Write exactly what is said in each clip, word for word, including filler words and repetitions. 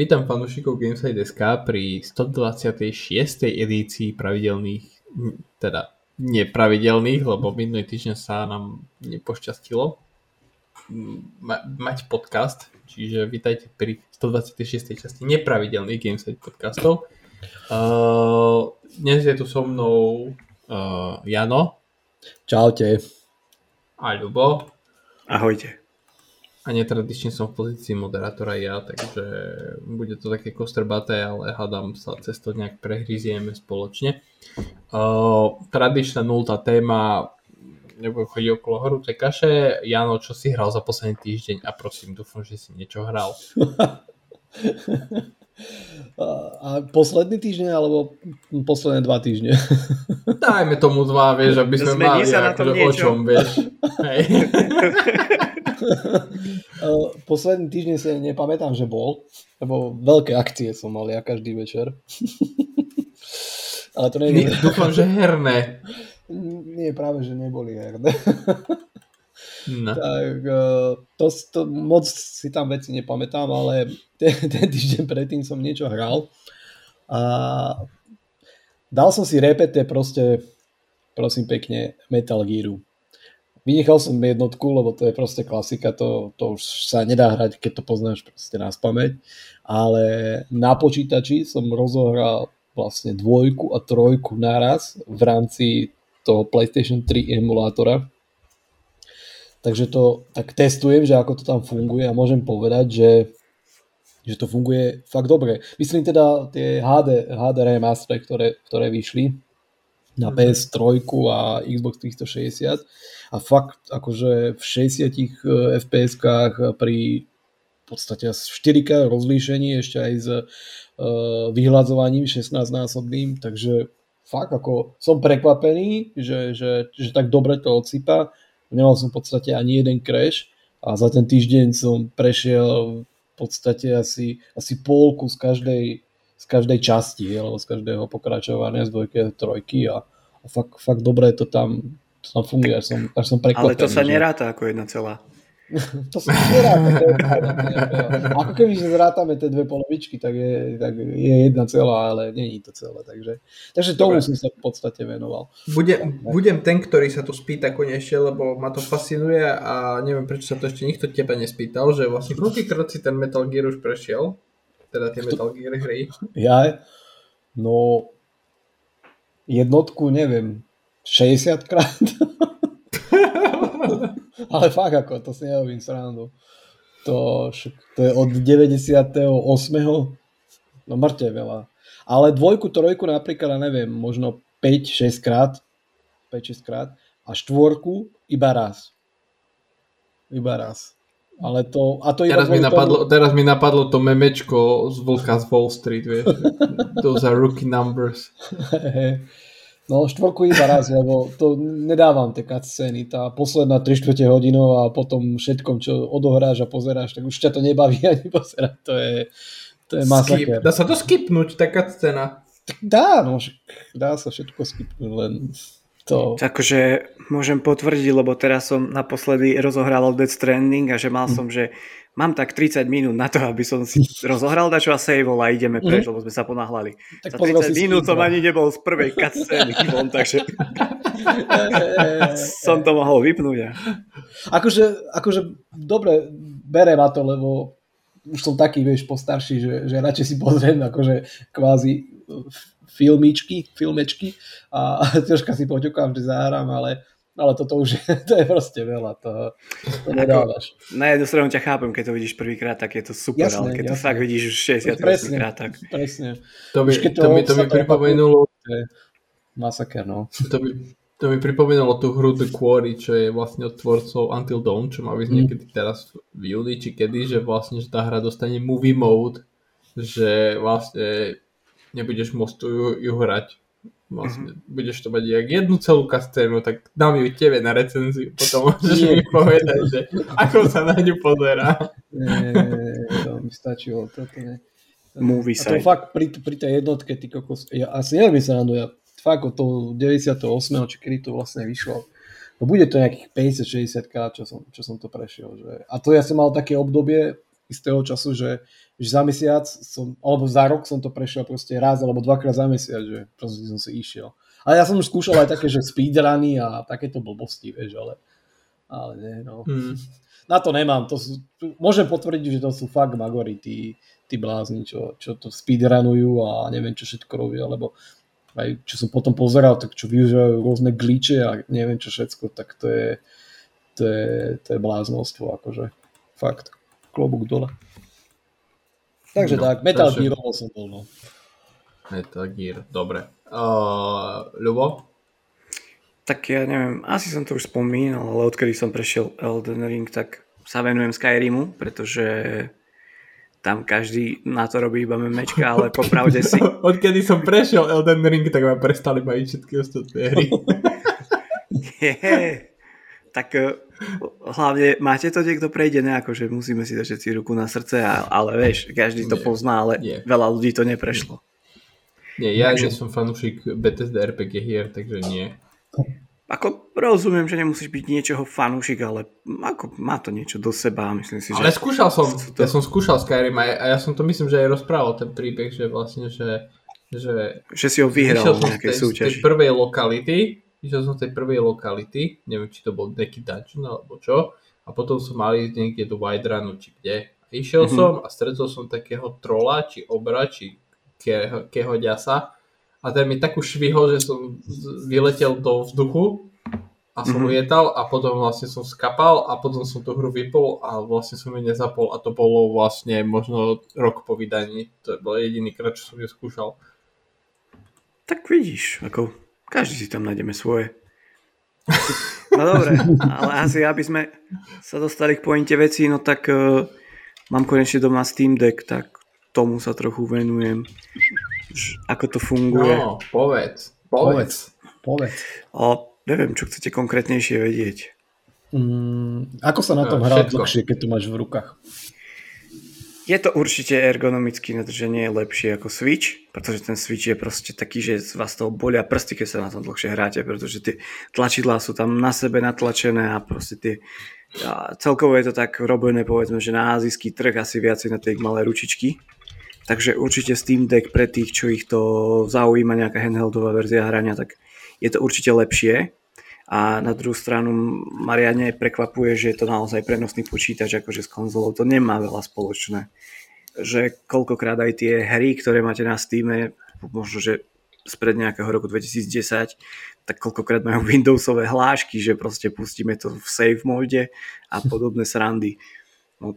Vítam fanúšikov GameSide.sk pri stodvadsiatej šiestej edícii pravidelných, teda nepravidelných, lebo minulý týždeň sa nám nepošťastilo ma- mať podcast, čiže vítajte pri stodvadsiatej šiestej časti nepravidelných GameSide podcastov. Uh, dnes je tu so mnou uh, Jano. Čaute. A Ľubo. Ahojte. A netradične som v pozícii moderátora ja, takže bude to také kostrbaté, ale hádam sa cez to nejak prehryzieme spoločne. Uh, tradičná nultá téma, nebudem chodiť okolo horúcej kaše. Jano, čo si hral za posledný týždeň? A prosím, dúfam, že si niečo hral. A posledný týždeň, alebo posledné dva týždne? Dajme tomu dva, vieš, aby sme Zmení mali akože o čom, vieš. Hej. Posledný týždeň si nepamätám, že bol, lebo veľké akcie som mal ja každý večer. Ale to nie je... Dúfam, že herné. Nie, práve, že neboli herné. No. Tak to, to moc si tam veci nepamätám, ale ten, ten týždeň predtým som niečo hral a dal som si repete proste, prosím pekne, Metal Gearu. Vynechal som jednotku, lebo to je proste klasika, to, to už sa nedá hrať, keď to poznáš proste na spameť, ale na počítači som rozohral vlastne dvojku a trojku naraz v rámci toho PlayStation tri emulátora. Takže to tak testujem, že ako to tam funguje a môžem povedať, že, že to funguje fakt dobre. Myslím teda tie há dé, há dé remastery, ktoré, ktoré vyšli na pé es tri a Xbox tristošesťdesiat a fakt akože v šesťdesiatich ef pé eskách pri v podstate štyri ká rozlíšení ešte aj s uh, vyhľadzovaním šestnásťnásobným, takže fakt ako som prekvapený, že, že, že tak dobre to odsýpa. Nemal som v podstate ani jeden crash a za ten týždeň som prešiel v podstate asi, asi polku z každej, z každej časti, alebo z každého pokračovania z dvojky a trojky a, a fakt, fakt dobre to tam, to tam funguje, až som, až som prekvapený. Ale to sa neráta že... ako jedna celá. To sa neráta. To je ako keby že zrátame tie dve polovičky, tak je, tak je jedna celá, ale nie je to celé. Takže, takže tomu dobre. Som sa v podstate venoval. Budem, budem ten, ktorý sa tu spýta konečne, lebo ma to fascinuje a neviem, prečo sa to ešte nikto teba nespýtal, že vlastne koľkýkrát si ten Metal Gear už prešiel? Teda tie Kto? Metal Gear hry. Ja? No jednotku, neviem, šesťdesiatkrát. Ale fakt ako, to si nerobím srandu. To, to je od deväťdesiateho ôsmeho No mŕte veľa. Ale dvojku, trojku napríklad, neviem, možno päť šesť krát. päť šesť krát. A štvorku iba raz. Iba raz. Ale to, a to teraz, mi napadlo, teraz mi napadlo to memečko z Vlka z Wall Street, vieš. Those are rookie numbers. No, štvorku iba raz, lebo to nedávam tie cutscény. Tá posledná tri štvrte hodinov a potom všetkom, čo odohráš a pozeráš, tak už ťa to nebaví ani pozerať. To je, to je masaker. Skip. Dá sa to skipnúť, tá cutscéna? Dá, no, dá sa všetko skipnúť, len to... Takže môžem potvrdiť, lebo teraz som naposledy rozohral Death Stranding a že mal som, že mám tak tridsať minút na to, aby som si rozohral dačo a saveol a ideme preč, mm-hmm. lebo sme sa ponáhľali. Tak za tridsať minút som ani nebol z prvej cutscény von, takže som to mohol vypnúť. Akože, akože dobre, berem ma to, lebo už som taký, vieš, postarší, že, že radšej si pozriem akože kvázi filmičky, filmečky a, a troška si poťukám, že zahrám, ale ale toto už je, to je proste veľa, to, to nedávaš. Na jednu stranu ťa chápem, keď to vidíš prvýkrát, tak je to super, jasné, ale keď jasné. to fakt vidíš už šesťdesiat krát, tak... Presne, to by, to mi, to mi pripomenulo... Masaker, no. To by, to by pripomenulo tú hru The Quarry, čo je vlastne od tvorcov Until Dawn, čo má byť mm. niekedy teraz v júli, či kedy, že vlastne že tá hra dostane movie mode, že vlastne nebudeš môcť ju, ju hrať. Vlastne, mm-hmm. budeš to mať jak jednu celú kasténu, tak dám ju tebe na recenziu, potom môžeš mi povedať, že ako sa na ňu pozerá. Nie, to mi stačilo. Toto ne. Movie a to side. Fakt pri, pri tej jednotke, ty kokos, ja asi nerobím sa na to, ja fakt od toho deväťdesiateho ôsmeho či kedy to vlastne vyšlo. No bude to nejakých päťdesiat šesťdesiat krát, čo som, čo som to prešiel. Že? A to ja som mal také obdobie, istého času, že, že za mesiac som, alebo za rok som to prešiel proste raz alebo dvakrát za mesiac, že proste som si išiel. Ale ja som už skúšal aj také, že speedruny a takéto blbosti, vieš, ale, ale nie, no. Hmm. Na to nemám, to sú, môžem potvrdiť, že to sú fakt magori, tí, tí blázni, čo, čo to speedrunujú a neviem, čo všetko robia, lebo aj čo som potom pozeral, tak čo využívajú rôzne glitche a neviem čo všetko, tak to je to je, to je bláznostvo, akože fakt, klobúk dole. Takže no, tak, Metal Gear som bol, no. Metal Gear, dobre. Uh, Ľubo? Tak ja neviem, asi som to už spomínal, ale odkedy som prešiel Elden Ring, tak sa venujem Skyrimu, pretože tam každý na to robí iba memečka, ale popravde si... Odkedy som prešiel Elden Ring, tak ma prestali baviť všetky ostatné hry. Nie. Tak hlavne máte to niekto prejde, nejako, že musíme si dať všetci ruku na srdce, ale vieš, každý to nie, pozná, ale nie. Veľa ľudí to neprešlo. Nie, ja takže... nie som fanúšik Bethesda er pé gé hier, takže nie. Ako rozumiem, že nemusíš byť niečoho fanúšik, ale ako má to niečo do seba, myslím si, že... Ale skúšal som, ja som skúšal Skyrim a ja, a ja som to myslím, že aj rozprával ten príbeh, že vlastne, že... Že, že si ho vyhral v nejakej súťaži. Išiel som z tej prvej lokality, išiel som z tej prvej lokality, neviem, či to bol nejaký dungeon alebo čo, a potom som mal ísť niekde do White Runu, či kde. A išiel mm-hmm. som a stretol som takého trola, či obra, či keho, keho ďasa, a ten mi takú švihol, že som vyletel do vzduchu a som lietal mm-hmm. a potom vlastne som skapal a potom som tú hru vypol a vlastne som ju nezapol a to bolo vlastne možno rok po vydaní. To bol jediný krát, čo som ju skúšal. Tak vidíš, ako každý si tam nájdeme svoje. No dobre, ale asi aby sme sa dostali k pointe veci, no tak uh, mám konečne doma Steam Deck, tak tomu sa trochu venujem. Ako to funguje. No, povedz, povedz, povedz. O, neviem, čo chcete konkrétnejšie vedieť. Mm, ako sa na tom no, hrá dlhšie, keď to máš v rukách? Je to určite ergonomicky nadrženie lepšie ako Switch, pretože ten Switch je proste taký, že z vás toho bolia prsty, keď sa na tom dlhšie hráte, pretože tie tlačidlá sú tam na sebe natlačené a proste tie a celkovo je to tak robené, povedzme, že na azijský trh asi viacej na tie malé ručičky. Takže určite Steam Deck pre tých, čo ich to zaujíma, nejaká handheldová verzia hrania, tak je to určite lepšie. A na druhú stranu Mariane prekvapuje, že je to naozaj prenosný počítač, akože s konzolou to nemá veľa spoločné. Že koľkokrát aj tie hry, ktoré máte na Steame, možno že spred nejakého roku dvetisícdesať, tak koľkokrát majú Windowsové hlášky, že proste pustíme to v save mode a podobné srandy. No,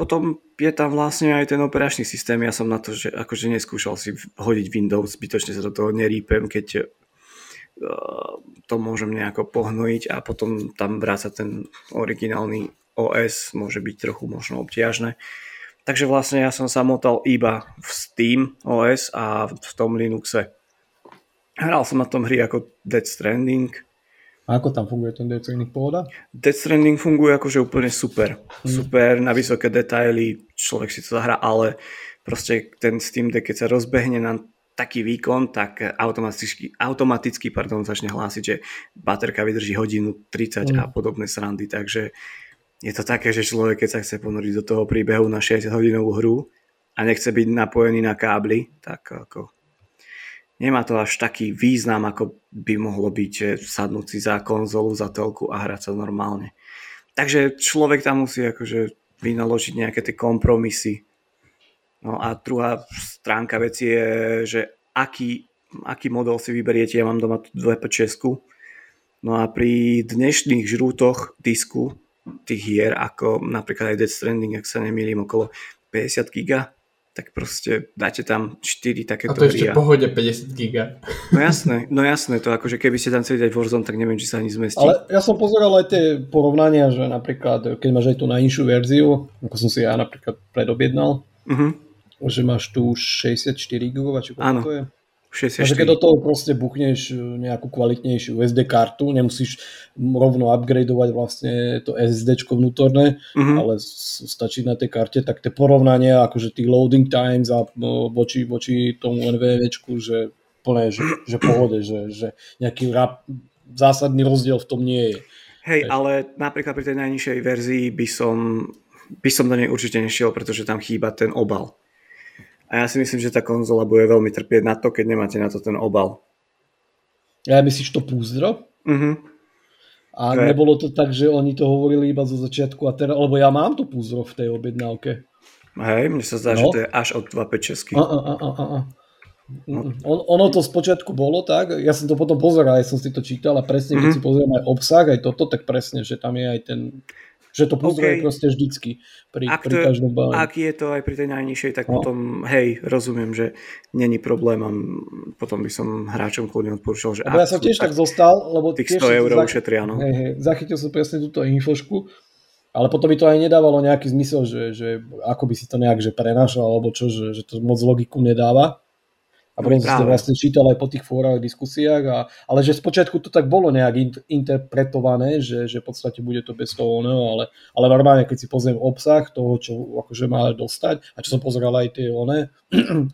potom je tam vlastne aj ten operačný systém. Ja som na to, že akože neskúšal si hodiť Windows, zbytočne sa do toho nerýpem, keď uh, to môžem nejako pohnojiť a potom tam vrácať ten originálny ó es môže byť trochu možno obťažné. Takže vlastne ja som sa motal iba v Steam ó es a v tom Linuxe. Hral som na tom hry ako Death Stranding. A ako tam funguje ten Death Stranding pohoda? Death Stranding funguje akože úplne super. Mm. Super, na vysoké detaily, človek si to zahrá, ale proste ten Steam Deck, keď sa rozbehne na taký výkon, tak automaticky, automaticky pardon, začne hlásiť, že baterka vydrží hodinu tridsať mm. a podobné srandy. Takže je to také, že človek, keď sa chce ponoriť do toho príbehu na šesťdesiat hodinovú hru a nechce byť napojený na kábly, tak ako... Nemá to až taký význam, ako by mohlo byť, že sadnúť si za konzolu, za telku a hrať sa normálne. Takže človek tam musí akože vynaložiť nejaké tie kompromisy. No a druhá stránka veci je, že aký, aký model si vyberiete. Ja mám doma dva pé šesť. No a pri dnešných žrútoch disku, tých hier, ako napríklad aj Death Stranding, ak sa nemýlim, okolo päťdesiat giga, tak proste dáte tam štyri takéto hry. A to ešte v pohode päťdesiat giga. No jasné, no jasné, to akože keby ste tam chceli dať Warzone, tak neviem, či sa ani zmestí. Ale ja som pozeral aj tie porovnania, že napríklad, keď máš aj tú najnižšiu verziu, ako som si ja napríklad predobjednal, uh-huh. že máš tu šesťdesiatštyri gigov, či koľko to je? šesťdesiatštyri. Takže keď do toho proste buchneš nejakú kvalitnejšiu es dé kartu, nemusíš rovno upgradeovať vlastne to es es dé vnútorné, mm-hmm. ale stačí na tej karte, tak tie porovnania, akože tých loading times a voči, voči tomu NVMečku, že plné, že, že pohode, že, že nejaký rap, zásadný rozdiel v tom nie je. Hej, ale napríklad pri tej najnižšej verzii by som by som do nej určite nešiel, pretože tam chýba ten obal. A ja si myslím, že tá konzola bude veľmi trpieť na to, keď nemáte na to ten obal. Ja myslíš to púzdro? Uh-huh. A okay. Nebolo to tak, že oni to hovorili iba zo začiatku, a teraz, lebo ja mám to púzdro v tej objednávke. Hej, mne sa zdá, no. Že to je až od dvetisícpäťdesiat. A, a, a, a, a. No. On, ono to spočiatku bolo tak, ja som to potom pozeral, aj som si to čítal a presne, keď mm-hmm. si pozriem aj obsah, aj toto, tak presne, že tam je aj ten, že to púzdro okay. je proste vždycky pri, ak pri každom bále. Ak je to aj pri tej najnižšej, tak no. potom, hej, rozumiem, že není problém, a potom by som hráčom kľudne odporúčal, že... Lebo ja som tiež tak zostal, lebo... Tých sto eur ušetria, no. Hej, hej, zachytil som presne túto infošku. Ale potom by to aj nedávalo nejaký zmysel, že, že ako by si to nejak že prenašal, alebo čo, že, že to moc logiku nedáva. A potom som si to vlastne čítal aj po tých fórach, diskusiách. A, ale že spočiatku to tak bolo nejak in, interpretované, že, že v podstate bude to bez toho oného, ale, ale normálne, keď si pozriem obsah toho, čo akože má dostať, a čo som pozeral aj tie oné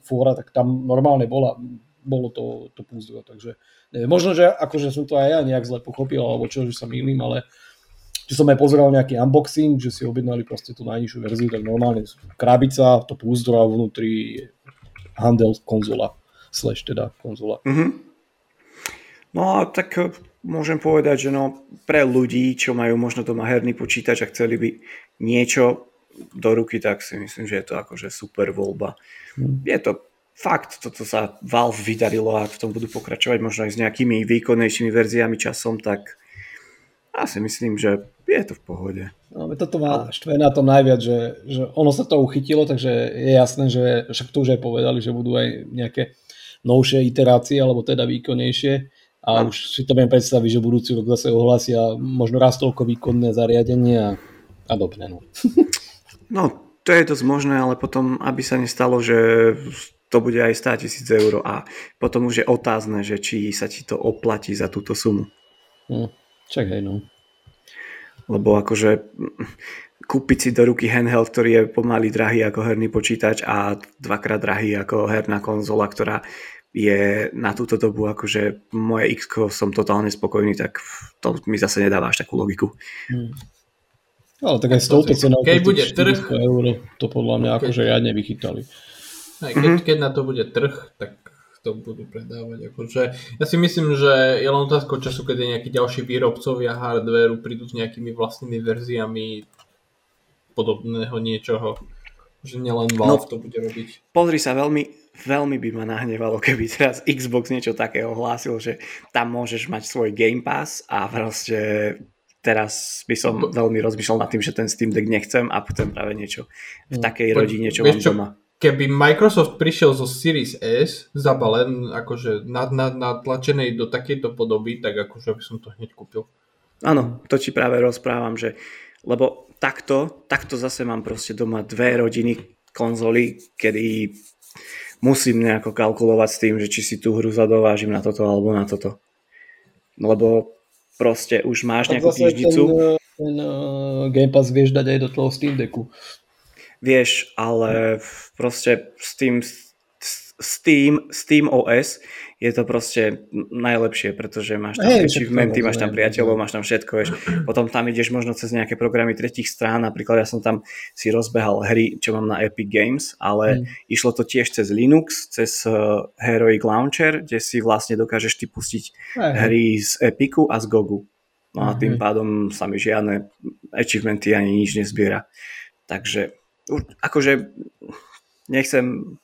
fóra, tak tam normálne bola, bolo to, to púzdro. Takže neviem, možno, že akože som to aj ja nejak zle pochopil, alebo čo, že sa mýlim, ale... Čiže som aj pozeral nejaký unboxing, že si objednali proste tú najnižšiu verziu, tak normálne krabica, to púzdro a vnútri handel konzola, slash teda konzola. Mm-hmm. No a tak môžem povedať, že no, pre ľudí, čo majú možno doma herný počítač a chceli by niečo do ruky, tak si myslím, že je to akože super voľba. Mm. Je to fakt, toto sa Valve vydarilo a v tom budú pokračovať možno aj s nejakými výkonnejšími verziami časom, tak ja si myslím, že je to v pohode. No, toto má štve na tom najviac, že, že ono sa to uchytilo, takže je jasné, že však to už aj povedali, že budú aj nejaké novšie iterácie, alebo teda výkonnejšie. A no. už si to viem predstaviť, že budúci rok zase ohlásia možno raz toľko výkonné zariadenie a, a dobre. No. no, to je dosť možné, ale potom, aby sa nestalo, že to bude aj sto tisíc eur a potom už je otázne, že či sa ti to oplatí za túto sumu. No. Čakaj, no. Lebo akože kúpiť si do ruky handheld, ktorý je pomaly drahý ako herný počítač a dvakrát drahý ako herná konzola, ktorá je na túto dobu akože moje X-ko, som totálne spokojný, tak to mi zase nedáva až takú logiku. Hmm. Ale tak aj s touto cenou štyristo eur, to podľa mňa akože riadne vychytali. Aj keď, keď na to bude trh, tak to budú predávať. Akože, ja si myslím, že je len otázka času, keď nejakí ďalší výrobcovia hardvéru prídu s nejakými vlastnými verziami podobného niečoho. Že nielen Valve no, to bude robiť. Pozri sa, veľmi, veľmi by ma nahnevalo, keby teraz Xbox niečo takého hlásil, že tam môžeš mať svoj Game Pass a proste teraz by som to... veľmi rozmýšľal nad tým, že ten Steam Deck nechcem a potom práve niečo v takej po, rodine, čo mám doma. Keby Microsoft prišiel zo Series S zabalen akože nad, nad, nadtlačenej do takejto podoby, tak akože by som to hneď kúpil. Áno, to ti práve rozprávam, že lebo takto, takto zase mám proste doma dve rodiny konzoly, kedy musím nejako kalkulovať s tým, že či si tú hru zadovážim na toto alebo na toto. Lebo proste už máš nejakú knižnicu. Ten, ten uh, Game Pass vieš dať aj do toho Steam Decku. Vieš, ale proste s tým, s tým, s tým ó es je to proste najlepšie, pretože máš tam hey, achievementy, máš tam priateľov, máš tam všetko, vieš. Potom tam ideš možno cez nejaké programy tretích strán, napríklad ja som tam si rozbehal hry, čo mám na Epic Games, ale hmm. išlo to tiež cez Linux, cez Heroic Launcher, kde si vlastne dokážeš ty pustiť hey. hry z Epicu a z Gogu. No a tým pádom sa mi žiadne achievementy ani nič nezbiera. Takže akože nechcem,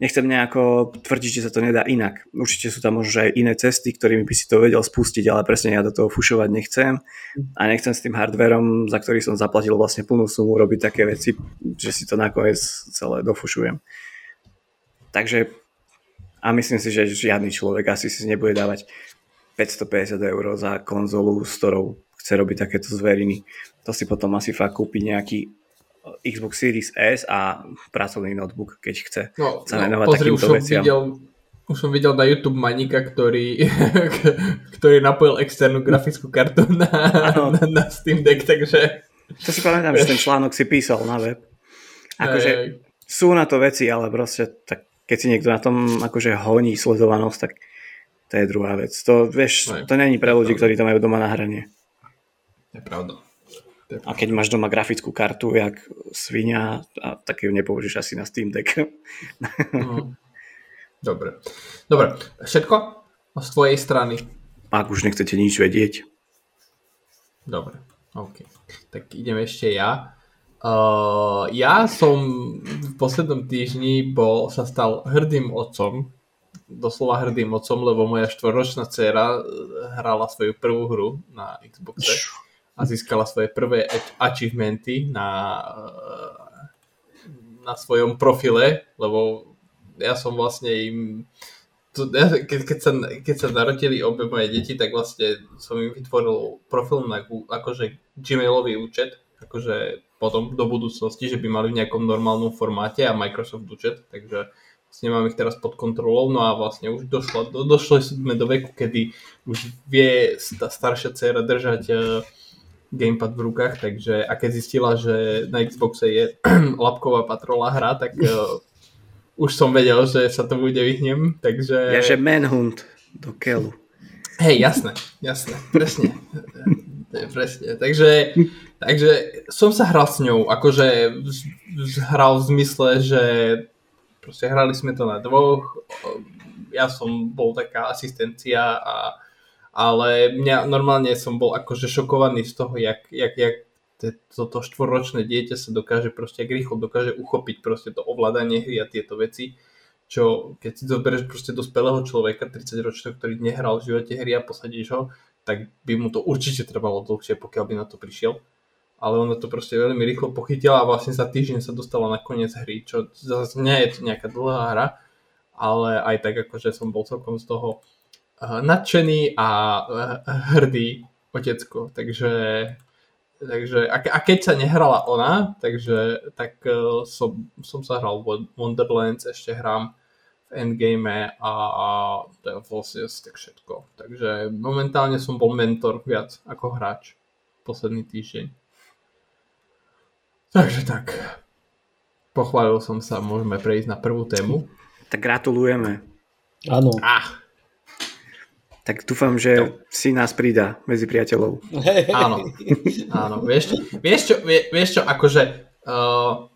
nechcem nejako tvrdiť, že sa to nedá inak. Určite sú tam možno aj iné cesty, ktorými by si to vedel spustiť, ale presne ja do toho fušovať nechcem a nechcem s tým hardverom, za ktorý som zaplatil vlastne plnú sumu, robiť také veci, že si to nakoniec celé dofušujem. Takže a myslím si, že žiadny človek asi si nebude dávať päťstopäťdesiat eur za konzolu, s ktorou chce robiť takéto zveriny. To si potom asi fakt kúpi nejaký Xbox Series S a pracovný notebook, keď chce no, sa venovať no, takýmto veciam. Videl, už som videl na YouTube Manika, ktorý, ktorý napojil externú grafickú kartu na, na, na Steam Deck, takže... To si pamätám, že ten článok si písal na web. Akože aj, aj. sú na to veci, ale proste tak, keď si niekto na tom akože honí sledovanosť, tak to je druhá vec. To, vieš, aj, to není pre ľudí, ktorí to majú doma na hranie. Je pravda. A keď máš doma grafickú kartu, jak svinia, a tak ju nepoužíš asi na Steam Deck. Mm. Dobre. Dobre. Všetko z tvojej strany? Ak už nechcete nič vedieť. Dobre. OK. Tak idem ešte ja. Uh, ja som v poslednom týždni bol, sa stal hrdým otcom. Doslova hrdým otcom, lebo moja štvorročná dcéra hrala svoju prvú hru na Xboxe a získala svoje prvé achievementy na, na svojom profile, lebo ja som vlastne im... Keď, keď, sa, keď sa narodili obe moje deti, tak vlastne som im vytvoril profil na akože Gmailový účet, akože potom do budúcnosti, že by mali v nejakom normálnom formáte a Microsoft účet, takže vlastne mám ich teraz pod kontrolou, no a vlastne už došla, do, došli sme do veku, kedy už vie tá staršia dcéra držať uh, gamepad v rukách, takže a keď zistila, že na Xboxe je labková patrola hra, tak... Uh, Už som vedel, že sa to bude vyhnem, takže... Jaže Manhunt do keľu. Hej, jasné, jasné, presne. presne. Takže, takže som sa hral s ňou, akože hral v zmysle, že proste hrali sme to na dvoch, ja som bol taká asistencia, a, ale mňa normálne som bol akože šokovaný z toho, jak... jak, jak toto štvorročné dieťa sa dokáže proste rýchlo dokáže uchopiť proste to ovládanie hry a tieto veci, čo keď si zoberieš proste dospelého človeka tridsaťročného, ktorý nehral v živote hry a posadíš ho, tak by mu to určite trvalo dlhšie, pokiaľ by na to prišiel, ale ono to proste veľmi rýchlo pochytila a vlastne za týždeň sa dostala na koniec hry, čo zase nie je to nejaká dlhá hra, ale aj tak akože som bol celkom z toho nadšený a hrdý otecko, takže Takže, a keď sa nehrala ona, takže, tak uh, som, som sa hral v Wonderlands, ešte hrám v Endgame a, a to je vlastne tak všetko. Takže momentálne som bol mentor viac ako hráč posledný týždeň. Takže tak, pochválil som sa, môžeme prejsť na prvú tému. Tak gratulujeme. Áno. Ah. Tak dúfam, že si nás pridá medzi priateľov. Áno, áno. Vieš, vieš, čo, vie, vieš čo, akože uh,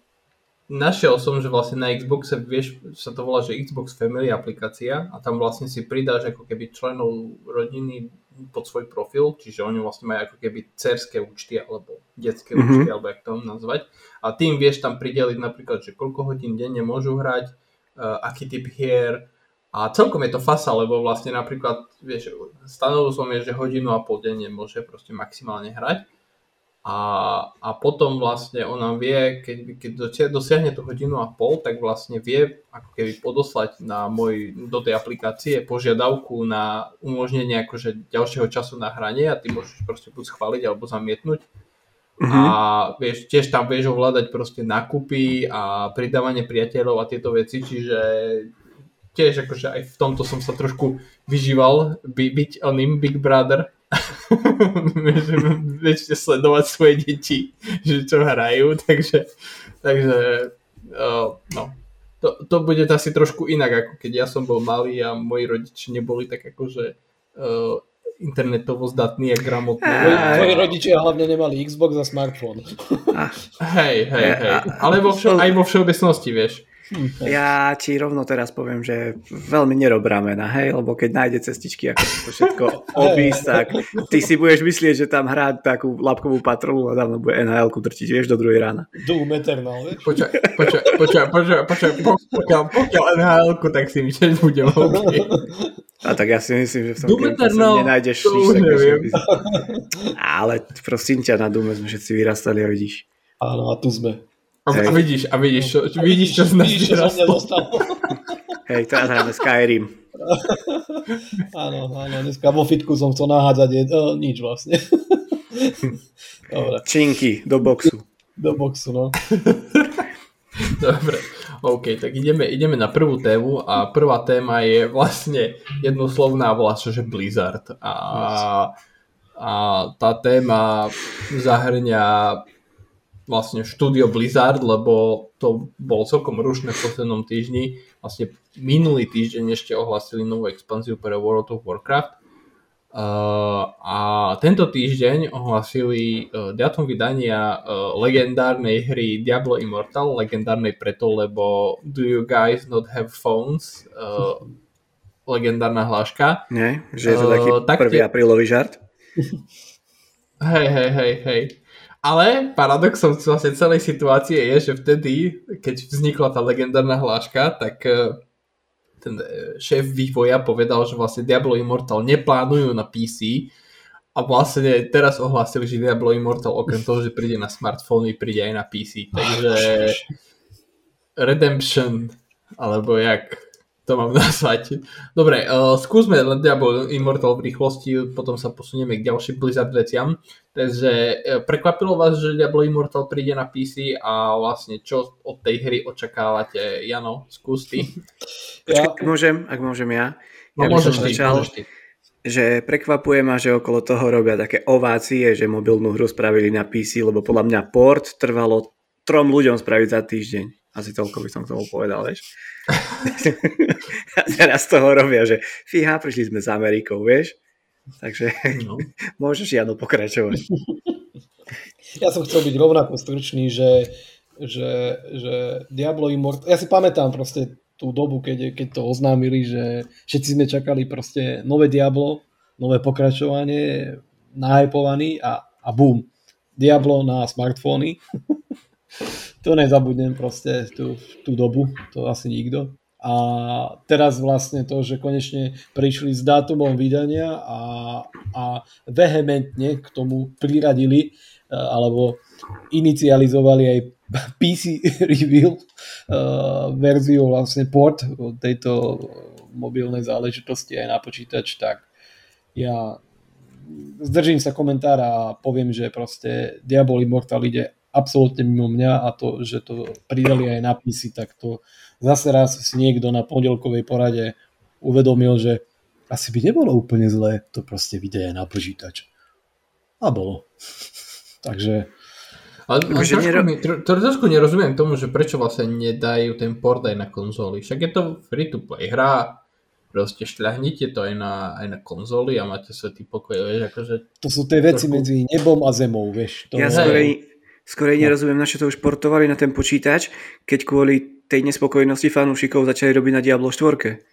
našiel som, že vlastne na Xboxe, vieš, sa to volá, že Xbox Family aplikácia a tam vlastne si pridáš ako keby členov rodiny pod svoj profil, čiže oni vlastne majú ako keby dcerské účty alebo detské mm-hmm. účty, alebo jak to nazvať. A tým vieš tam prideliť napríklad, že koľko hodín denne môžu hrať, uh, aký typ hier. A celkom je to fasa, lebo vlastne napríklad, vieš, stanovil som je, že hodinu a pol denne môže proste maximálne hrať. A, a potom vlastne ona vie, keď, keď dosiahne tú hodinu a pol, tak vlastne vie ako keby podoslať na môj, do tej aplikácie požiadavku na umožnenie akože ďalšieho času na hranie a ty môžeš proste buď schváliť alebo zamietnúť. Mm-hmm. A vieš, tiež tam vieš ovládať proste nákupy a pridávanie priateľov a tieto veci, čiže... Tiež akože aj v tomto som sa trošku vyžíval by, byť oným Big Brother. Vieš, sledovať svoje deti, že čo hrajú, takže, takže uh, no. To, to bude asi trošku inak, ako keď ja som bol malý a moji rodiči neboli tak akože uh, internetovo zdatný a gramotný. Tvoji rodičia hlavne nemali Xbox a smartfón. Hej, hej, hej. Ale vo vš- aj vo všeobecnosti, vieš. Ja ti rovno teraz poviem, že veľmi nerob ramena, hej, lebo keď nájde cestičky, ako to všetko obísť, tak ty si budeš myslieť, že tam hrá takú labkovú patrolu a dávno bude en há elku drtiť, vieš, do druhej rána. Doom Eternal, vieš? Počkaj, počkaj, počkaj, počkaj, počkaj, pokiaľ, pokiaľ en há elku, tak si myšlieť budem hodný. A tak ja si myslím, že v tom Doom Eternal, nenájdeš to už neviem. Ale prosím ťa, na Doom sme všetci vyrastali a vidíš. Áno, a tu sme. A, a vidíš, a vidíš, čo, čo, vidíš, čo z nás vyrastlo. Hej, teraz hráme Skyrim. Áno, áno, dneska vo fitku som chcel nahádzať, je, no, nič vlastne. Dobre. Činky do boxu. Do boxu, no. Dobre, ok, tak ideme, ideme na prvú tému a prvá téma je vlastne jednoslovná, volá sa, že Blizzard. A, a tá téma zahrňa... vlastne štúdio Blizzard, lebo to bolo celkom rušné v poslednom týždni. Vlastne minulý týždeň ešte ohlasili novú expanziu pre World of Warcraft. Uh, a tento týždeň ohlasili uh, dátum vydania uh, legendárnej hry Diablo Immortal, legendárnej preto, lebo do you guys not have phones? Uh, legendárna hláška. Nie, že je to taký uh, tak prvý te... aprílový žart. Hej, hej, hej, hej. Ale paradoxom vlastne celej situácie je, že vtedy, keď vznikla tá legendárna hláška, tak... Uh, ten šéf vývoja povedal, že vlastne Diablo Immortal neplánujú na pé cé a vlastne teraz ohlásili, že Diablo Immortal okrem toho, že príde na smartfóny, príde aj na pé cé. Takže Redemption, alebo jak to mám nazvať. Dobre, uh, skúsme len Diablo Immortal v rýchlosti, potom sa posunieme k ďalším Blizzard veciam. Takže uh, prekvapilo vás, že Diablo Immortal príde na pé cé a vlastne čo od tej hry očakávate? Jano, skús ty. Ja... Ak môžem, ak môžem ja. No ja môžeš ty, začal, môžeš ty. Že prekvapuje ma, že okolo toho robia také ovácie, že mobilnú hru spravili na pé cé, lebo podľa mňa port trvalo trom ľuďom spraviť za týždeň. Asi toľko by som k tomu povedal, vieš. A teraz toho robia, že fíha, prišli sme s Amerikou, vieš. Takže no. Môžeš, Jano, pokračovať. Ja som chcel byť rovnako stručný, že, že, že Diablo Immortal... Ja si pamätám proste tú dobu, keď, keď to oznámili, že všetci sme čakali proste nové Diablo, nové pokračovanie, nahypovaný a, a boom. Diablo na smartfóny. To nezabudnem proste tú, tú dobu, to asi nikto. A teraz vlastne to, že konečne prišli s dátumom vydania a, a vehementne k tomu priradili alebo inicializovali aj pé cé reveal uh, verziu vlastne port tejto mobilnej záležitosti aj na počítač, tak ja zdržím sa komentára a poviem, že proste Diablo Immortal ide absolútne mimo mňa a to, že to pridali aj na pé cé, tak to zase raz si niekto na pondelkovej porade uvedomil, že asi by nebolo úplne zlé to proste vidieť aj na počítač. A bolo. Takže... Ale, ale trošku, nero... mi, tro, trošku nerozumiem tomu, že prečo vlastne nedajú ten port aj na konzoli. Však je to free-to-play hra, proste šľahnite to aj na, aj na konzoli a máte svetý pokoj. Vieš, akože... To sú tie veci trošku... medzi nebom a zemou, vieš. To... Ja skorej... Skorej nerozumiem, na čo to už portovali na ten počítač, keď kvôli tej nespokojnosti fanúšikov začali robiť na Diablo štyri.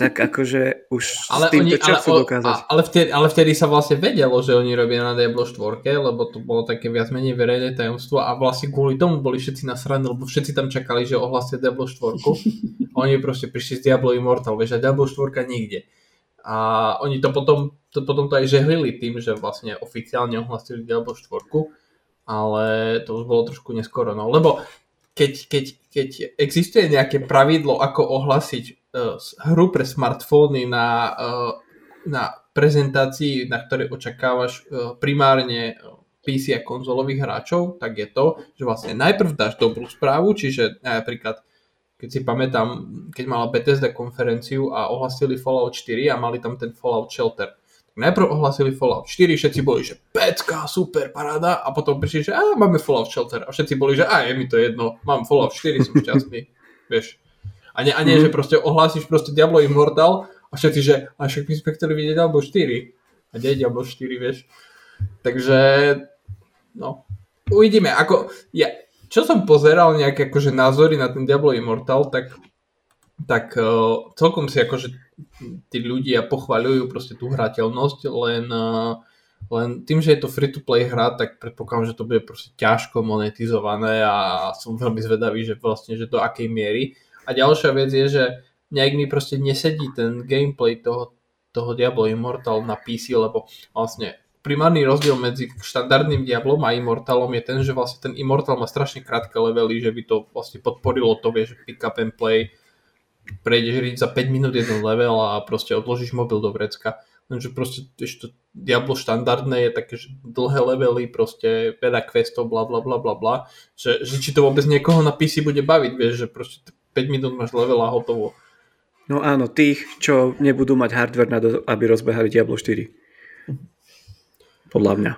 Tak akože už ale s týmto čo chcú dokázať. Ale vtedy, ale vtedy sa vlastne vedelo, že oni robia na Diablo štyri, lebo to bolo také viac menej verejné tajomstvo a vlastne kvôli tomu boli všetci nasraní, lebo všetci tam čakali, že ohlasia Diablo štyri. Oni proste prišli z Diablo Immortal, vieš, a Diablo štyri nikde. A oni to potom to, potom to aj žehlili tým, že vlastne oficiálne ohlasili Diablo štyri. Ale to už bolo trošku neskoro. No, lebo keď, keď, keď existuje nejaké pravidlo, ako ohlasiť uh, hru pre smartfóny na, uh, na prezentácii, na ktorej očakávaš uh, primárne pé cé a konzolových hráčov, tak je to, že vlastne najprv dáš dobrú správu, čiže napríklad, keď si pamätám, keď mala Bethesda konferenciu a ohlasili Fallout štyri a mali tam ten Fallout Shelter. Najprv ohlasili Fallout štyri, všetci boli, že pecka, super, paráda, a potom prišli, že á, máme Fallout Shelter, a všetci boli, že á, je mi to jedno, mám Fallout štyri, som šťastný, vieš. A nie, a nie, že proste ohlásiš proste Diablo Immortal a všetci, že a však my sme chceli vidieť Diablo štyri, a nie je Diablo štyri, vieš. Takže, no, uvidíme, ako, ja, čo som pozeral nejaké akože názory na ten Diablo Immortal, tak... tak uh, celkom si akože tí ľudia pochvaľujú proste tú hrateľnosť, len, uh, len tým, že je to free-to-play hra, tak predpokladám, že to bude proste ťažko monetizované a som veľmi zvedavý, že vlastne, že do akej miery. A ďalšia vec je, že nejak mi proste nesedí ten gameplay toho, toho Diablo Immortal na pé cé, lebo vlastne primárny rozdiel medzi štandardným Diablom a Immortalom je ten, že vlastne ten Immortal má strašne krátke levely, že by to vlastne podporilo to, vieš, pick up and play, prejdeš za päť minút jeden level a proste odložíš mobil do vrecka. Lenže proste ešte Diablo štandardné je také, že dlhé levely, proste veľa questov, bla bla bla bla bla. Že, že či to vôbec niekoho na pé cé bude baviť, vieš, že proste päť minút máš level a hotovo. No áno, tých, čo nebudú mať hardware na to, aby rozbehali Diablo štyri. Podľa mňa.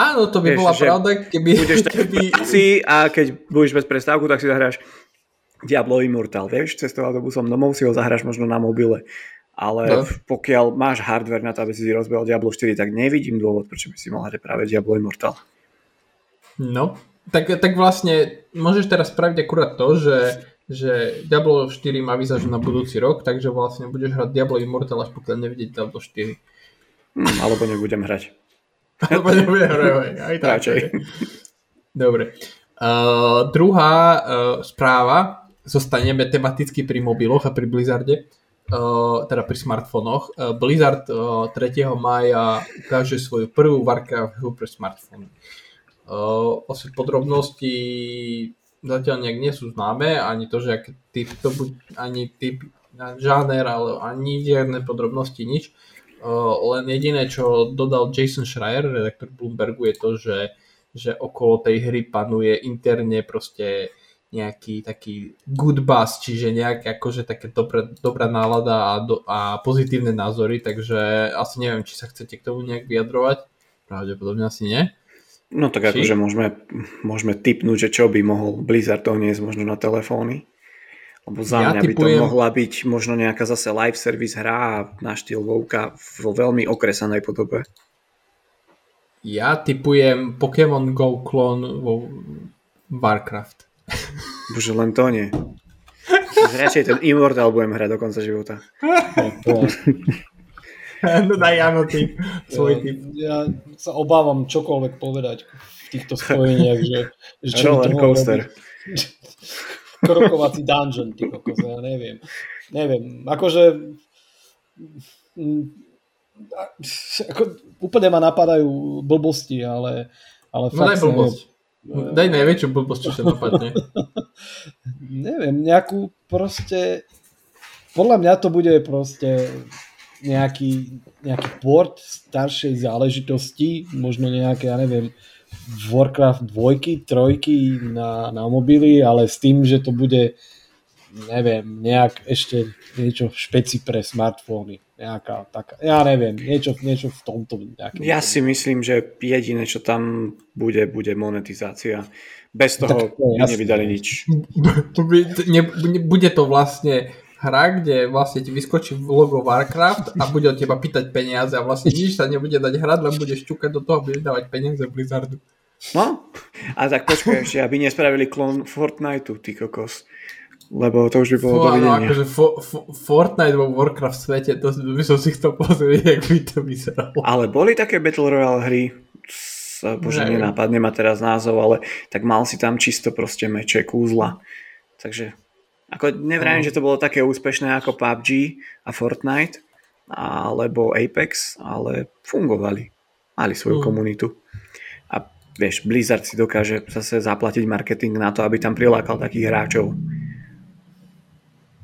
Áno, to by vieš, bola pravda, keby... Budeš keby... si a keď budeš bez prestávku, tak si zahráš Diablo Immortal, vieš, cestoval dobu som domov, si ho zahráš možno na mobile Ale no. pokiaľ máš hardware na to, aby si rozbehol Diablo štyri, tak nevidím dôvod, prečo by si mal hrať práve Diablo Immortal. No, tak, tak vlastne môžeš teraz spraviť akurát to, že, že Diablo štyri má výzaž na budúci rok, takže vlastne budeš hrať Diablo Immortal, až pokiaľ nevidíš Diablo štyri. Mm, alebo nebudem hrať. alebo nebudem hrať, aj tak. Dobre. Uh, druhá uh, správa, zostaneme tematicky pri mobiloch a pri Blizzarde. Uh, teda pri smartfónoch. Uh, Blizzard uh, tretieho mája ukáže svoju prvú Warcraft hru pre smartfóny. Uh, asi podrobnosti zatiaľ nejak nie sú známe, ani to, že aký typ to bude, ani typ, žáner, ale ani žiadne podrobnosti, nič. Uh, len jediné, čo dodal Jason Schreier, redaktor Bloombergu, je to, že, že okolo tej hry panuje interne proste nejaký taký good buzz, čiže nejaké akože také dobrá, dobrá nálada a, do, a pozitívne názory, takže asi neviem, či sa chcete k tomu nejak vyjadrovať. Pravdepodobne asi nie. No tak či? akože môžeme, môžeme tipnúť, že čo by mohol Blizzard doniesť možno na telefóny. Lebo za ja mňa typujem... by to mohla byť možno nejaká zase live service hra na štýl WoWka vo veľmi okresanej podobe. Ja typujem Pokémon Go klón vo Warcraft. Bože, len to nie. Radšej ten Immortal budem hrať do konca života. No daj Jano typ, svoj typ. Ja, ja sa obávam čokoľvek povedať v týchto spojeniach, že... že Roller coaster. Krokovací dungeon, ty kokos, ja neviem. Neviem, akože... Ako, úplne ma napadajú blbosti, ale... ale no daj blbosti. Daj najväčšiu blbosť, čo sa dopadne. Neviem, nejakú proste... Podľa mňa to bude proste nejaký, nejaký port staršej záležitosti, možno nejaké, ja neviem, Warcraft dvojky, trojky na, na mobily, ale s tým, že to bude, neviem, nejak ešte niečo špeci pre smartfóny. Nejaká taká, ja neviem, niečo, niečo v tomto. Nejakým. Ja si myslím, že jediné, čo tam bude, bude monetizácia. Bez toho to nevydali nič. To by, ne, bude to vlastne hra, kde vlastne ti vyskočí logo Warcraft a bude od teba pýtať peniaze a vlastne nič sa nebude dať hrať, len budeš ťukať do toho a budeš dávať peniaze Blizzardu. No, a tak počkaj ešte, aby nespravili klon Fortniteu, ty kokos. Lebo to už by bolo Fú, dovidenia. Áno, akože fo, fo, Fortnite vo Warcraft svete, to by som si chcel pozrieť, jak by to vyzeralo. Ale boli také Battle Royale hry, bože, nenápadne ma teraz názov, ale tak mal si tam čisto proste meče, kúzla. Takže, ako nevrajím, no. že to bolo také úspešné ako pé ú bé gé a Fortnite, alebo Apex, ale fungovali. Mali svoju mm. komunitu. A vieš, Blizzard si dokáže zase zaplatiť marketing na to, aby tam prilákal takých hráčov.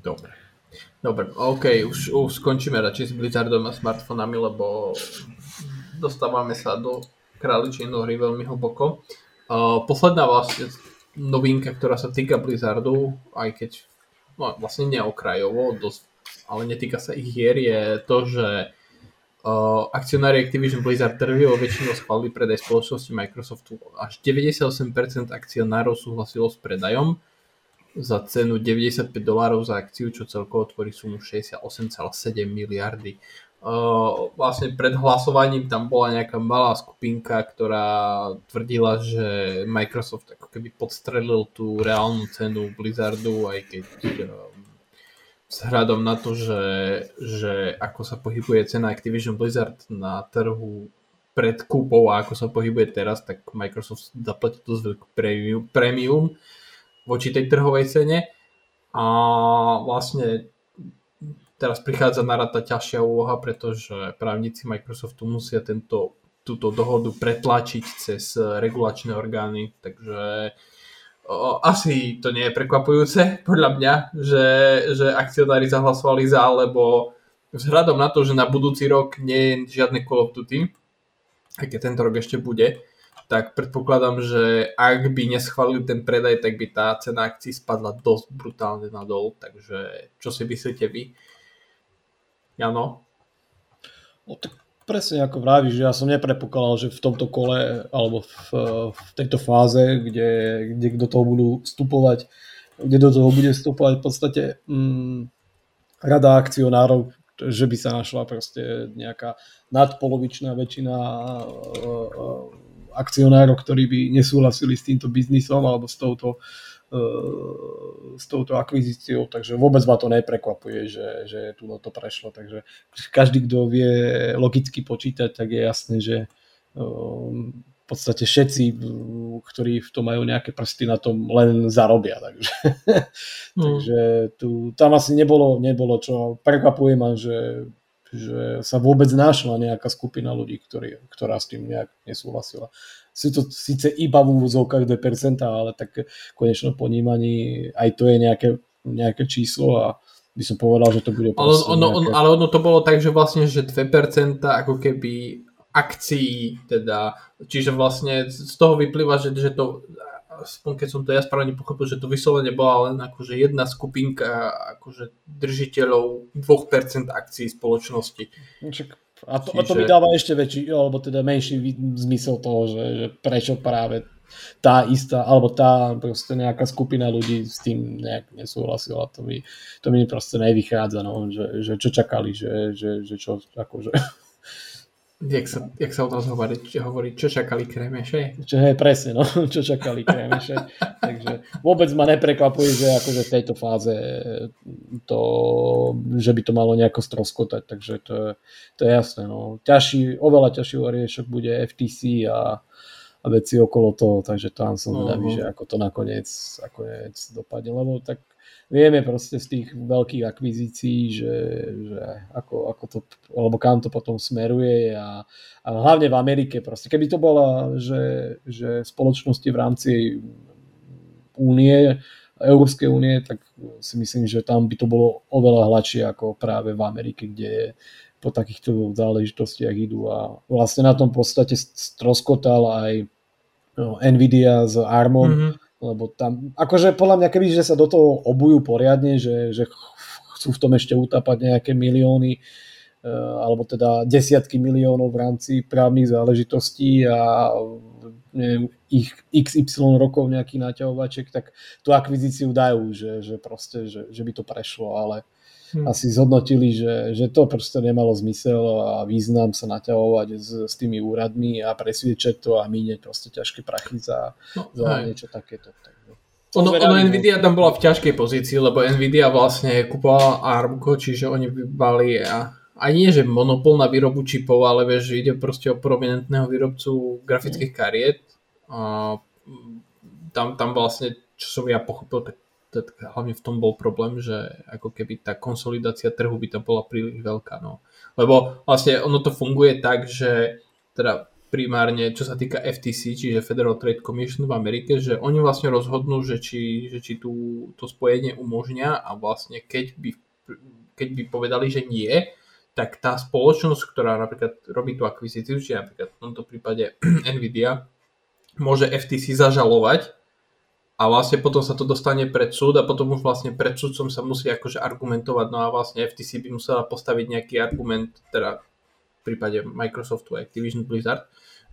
Dobre. Dobre, OK, už, už skončíme radšej s Blizzardom a smartfónami, lebo dostávame sa do králičej nory veľmi hlboko. Uh, posledná vlastne novinka, ktorá sa týka Blizzardu, aj keď no, vlastne neokrajovo, dosť, ale netýka sa ich hier, je to, že uh, akcionári Activision Blizzard trvilo väčšinou schválili predaj spoločnosti Microsoftu. Až deväťdesiatosem percent akcionárov súhlasilo s predajom za cenu deväťdesiatpäť dolárov za akciu, čo celkovo tvorí sumu šesťdesiatosem celá sedem miliardy. Uh, vlastne pred hlasovaním tam bola nejaká malá skupinka, ktorá tvrdila, že Microsoft ako keby podstrelil tú reálnu cenu Blizzardu, aj keď uh, vzhľadom na to, že, že ako sa pohybuje cena Activision Blizzard na trhu pred kúpou a ako sa pohybuje teraz, tak Microsoft zaplatí dosť veľkú prémium voči tej trhovej cene a vlastne teraz prichádza na rad tá ťažšia úloha, pretože právnici Microsoftu musia tento, túto dohodu pretlačiť cez regulačné orgány, takže o, asi to nie je prekvapujúce podľa mňa, že, že akcionári zahlasovali za, lebo vzhľadom na to, že na budúci rok nie je žiadne Call of Duty, aj keď tento rok ešte bude, tak predpokladám, že ak by neschválili ten predaj, tak by tá cena akcií spadla dosť brutálne nadol. Takže čo si myslíte vy? Jano? No tak presne ako vravíš, ja som nepredpokladal, že v tomto kole alebo v, v tejto fáze, kde, kde do toho budú vstupovať, kde do toho bude vstupovať v podstate mm, rada akcionárov, že by sa našla proste nejaká nadpolovičná väčšina akcionárov, ktorí by nesúhlasili s týmto biznisom alebo s touto, s touto akvizíciou, takže vôbec ma to neprekvapuje, že, že tu to prešlo, takže každý, kto vie logicky počítať, tak je jasné, že v podstate všetci, ktorí v tom majú nejaké prsty, na tom len zarobia. Takže, mm. takže tu, tam asi nebolo, nebolo čo. Prekvapuje ma, že, že sa vôbec našla nejaká skupina ľudí, ktorý, ktorá s tým nejak nesúhlasila. Si to síce iba v úvodzovkách dve percentá, ale tak v konečnom ponímaní aj to je nejaké, nejaké číslo a by som povedal, že to bude proste ale ono, nejaké... on, ale ono to bolo tak, že vlastne že dve percentá ako keby akcií, teda, čiže vlastne z toho vyplýva, že, že to, aspoň keď som to ja správne pochopil, že to vyslovene bola len akože jedna skupinka akože držiteľov dve percentá akcií spoločnosti. A to, čiže... a to by dáva ešte väčší, alebo teda menší zmysel toho, že, že prečo práve tá istá, alebo tá proste nejaká skupina ľudí s tým nejak nesúhlasila, to mi, to mi proste nevychádza, no, že, že čo čakali, že, že, že čo, akože... Jak sa, jak sa o tom hovorí, čo, hovorí, čo čakali kremeše? Čo je presne, no, čo čakali kremeše. Takže vôbec ma neprekvapuje, že akože v tejto fáze to, že by to malo nejako stroskotať, takže to je, to je jasné. No. Ťažší, oveľa ťažší oriešok bude ef té cé a, a veci okolo toho, takže tam som zvedavý, uh-huh. že ako to nakoniec, nakoniec dopadne, lebo tak vieme proste z tých veľkých akvizícií, že, že ako, ako to, alebo kam to potom smeruje a, a hlavne v Amerike proste. Keby to bola, že, že spoločnosti v rámci únie, Európskej únie, tak si myslím, že tam by to bolo oveľa hladšie ako práve v Amerike, kde po takýchto záležitostiach idú a vlastne na tom podstate stroskotal aj no, Nvidia s ARMom, mm-hmm. lebo tam, akože podľa mňa, keby že sa do toho obujú poriadne, že, že chcú v tom ešte utápať nejaké milióny, alebo teda desiatky miliónov v rámci právnych záležitostí a neviem, ich iks ypsilon rokov nejaký naťahovaček, tak tú akvizíciu dajú, že, že proste, že, že by to prešlo, ale hmm. asi zhodnotili, že, že to proste nemalo zmysel a význam sa naťahovať s, s tými úradmi a presviečať to a míňať proste ťažké prachy za, no, za niečo takéto. Ono, ono Nvidia tam bola v ťažkej pozícii, lebo Nvidia vlastne kupovala ARMko, čiže oni mali a A nie, že monopol na výrobu čipov, ale vieš, ide proste o prominentného výrobcu grafických kariet. A tam, tam vlastne, čo som ja pochopil, tak, tak hlavne v tom bol problém, že ako keby tá konsolidácia trhu by tam bola príliš veľká. No. Lebo vlastne ono to funguje tak, že teda primárne, čo sa týka ef té cé, čiže Federal Trade Commission v Amerike, že oni vlastne rozhodnú, že či, že či tú, to spojenie umožňa a vlastne keď by, keď by povedali, že nie, tak tá spoločnosť, ktorá napríklad robí tú akvizíciu, čiže napríklad v tomto prípade Nvidia, môže ef té cé zažalovať a vlastne potom sa to dostane pred súd a potom už vlastne pred súdcom sa musí akože argumentovať, no a vlastne ef té cé by musela postaviť nejaký argument, teda v prípade Microsoftu a Activision Blizzard,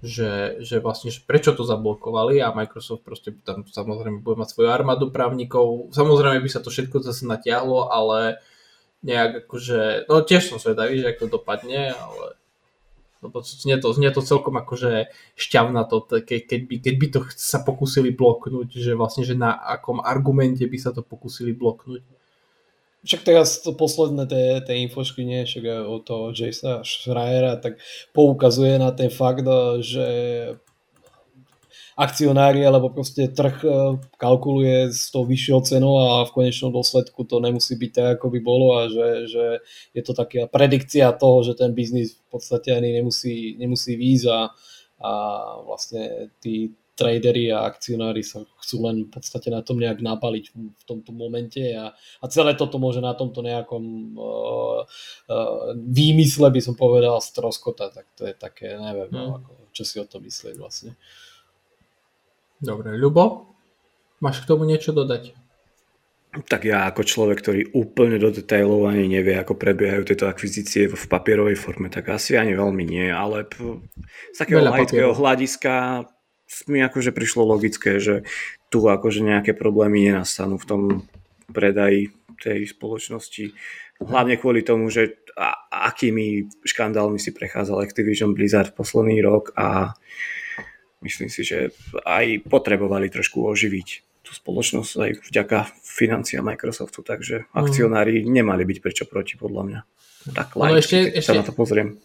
že, že vlastne že prečo to zablokovali a Microsoft proste tam samozrejme bude mať svoju armádu právnikov, samozrejme by sa to všetko zase natiahlo, ale nejak akože, no tiež som svedavý, že ako dopadne, ale lebo znie to, znie to celkom akože šťavnato, ke, keď, by, keď by to sa pokúsili bloknúť, že vlastne, že na akom argumente by sa to pokúsili bloknúť. Však teraz to posledné tie, tie infošky, nie, však od toho Jasona Schreiera, tak poukazuje na ten fakt, že akcionári, alebo proste trh kalkuluje s tou vyššou cenou a v konečnom dôsledku to nemusí byť tak, ako by bolo a že, že je to taká predikcia toho, že ten biznis v podstate ani nemusí, nemusí výjsť a, a vlastne tí traderi a akcionári sa chcú len v podstate na tom nejak napaliť v tomto momente a, a celé toto môže na tomto nejakom uh, uh, výmysle, by som povedal, stroskota, tak to je také, neviem, mm. ako, čo si o to myslieť vlastne. Dobre, Ľubo, máš k tomu niečo dodať? Tak ja ako človek, ktorý úplne do detailov ani nevie, ako prebiehajú tieto akvizície v papierovej forme, tak asi ani veľmi nie, ale z takého laického hľadiska mi akože prišlo logické, že tu akože nejaké problémy nenastanú v tom predaji tej spoločnosti. Hlavne kvôli tomu, že a akými škandálmi si prechádzal Activision Blizzard v posledný rok a myslím si, že aj potrebovali trošku oživiť tú spoločnosť aj vďaka financiám Microsoftu, takže akcionári nemali byť prečo proti, podľa mňa. Tak no, lajk, ešte, ešte, sa na to pozriem.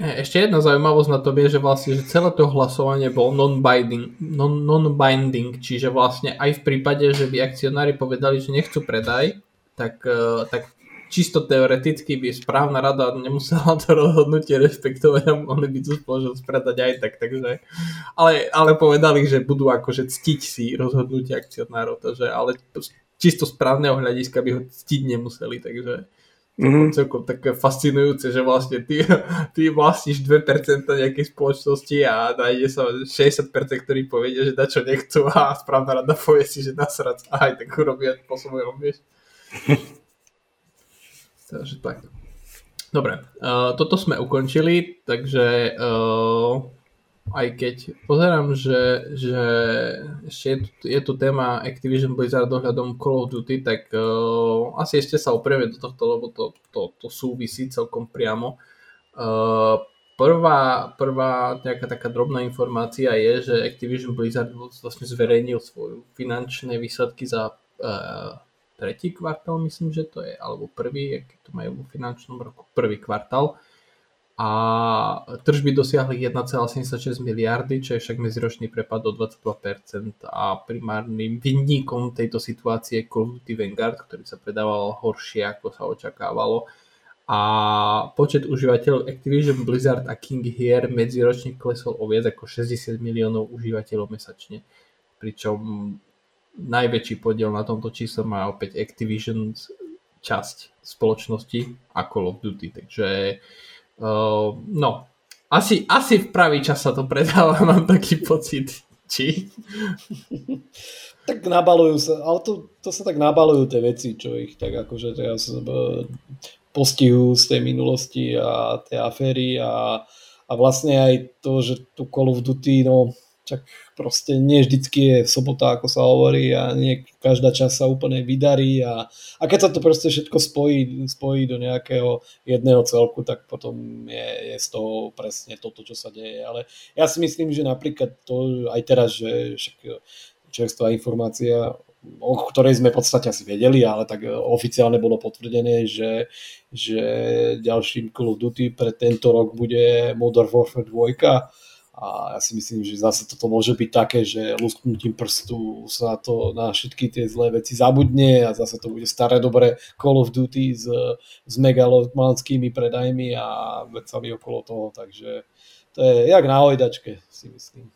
Ešte jedna zaujímavosť na to je, že vlastne že celé to hlasovanie bolo non-binding, non, non-binding, čiže vlastne aj v prípade, že by akcionári povedali, že nechcú predaj, tak, tak čisto teoreticky by správna rada nemusela to rozhodnutie rešpektovať a mohli by tú spoločnosť predať aj tak, takže ale, ale povedali, že budú akože ctiť si rozhodnutie akcionárov, takže ale čisto správneho hľadiska by ho ctiť nemuseli, takže Mm-hmm. celkom také fascinujúce, že vlastne ty, ty vlastníš dve percentá nejakej spoločnosti a nájde sa šesťdesiat percent, ktorí povedia, že dačo nechcú a správna rada povie si, že nasrať aj tak urobia po svojom, vieš. Takže tak. Dobre, uh, toto sme ukončili, takže uh, aj keď pozerám, že, že ešte je tu, je tu téma Activision Blizzard ohľadom Call of Duty, tak uh, asi ešte sa oprieme do tohto, lebo to, to, to súvisí celkom priamo. Uh, prvá, prvá nejaká taká drobná informácia je, že Activision Blizzard vlastne zverejnil svoje finančné výsledky za uh, tretí kvartál, myslím, že to je, alebo prvý, aký to majú vo finančnom roku, prvý kvartál. A tržby dosiahli jedna celá sedemdesiatšesť miliardy, čo je však medziročný prepad o dvadsaťdva percent a primárnym vinníkom tejto situácie je Call of Duty Vanguard, ktorý sa predával horšie, ako sa očakávalo. A počet užívateľov Activision, Blizzard a King hier medziročne klesol o viac ako šesťdesiat miliónov užívateľov mesačne. Pričom najväčší podiel na tomto čísle má opäť Activision časť spoločnosti a Call of Duty, takže Uh, no, asi, asi v pravý čas sa to predáva, mám taký pocit, či? Tak nabalujú sa, ale to, to sa tak nabalujú tie veci, čo ich tak akože teraz postihujú z tej minulosti a tie aféry a, a vlastne aj to, že tu Call of Duty, no, čak proste nie vždycky je sobota, ako sa hovorí a nie každá časť sa úplne vydarí a, a keď sa to proste všetko spojí, spojí do nejakého jedného celku, tak potom je, je z toho presne toto, čo sa deje. Ale ja si myslím, že napríklad to aj teraz, že však čerstvá informácia, o ktorej sme v podstate asi vedeli, ale tak oficiálne bolo potvrdené, že, že ďalším Call of Duty pre tento rok bude Modern Warfare dva. A ja si myslím, že zase toto môže byť také, že lusknutím prstu sa to na všetky tie zlé veci zabudne a zase to bude staré dobré Call of Duty s, s megalomanskými predajmi a vecami okolo toho, takže to je jak na hojdačke, si myslím.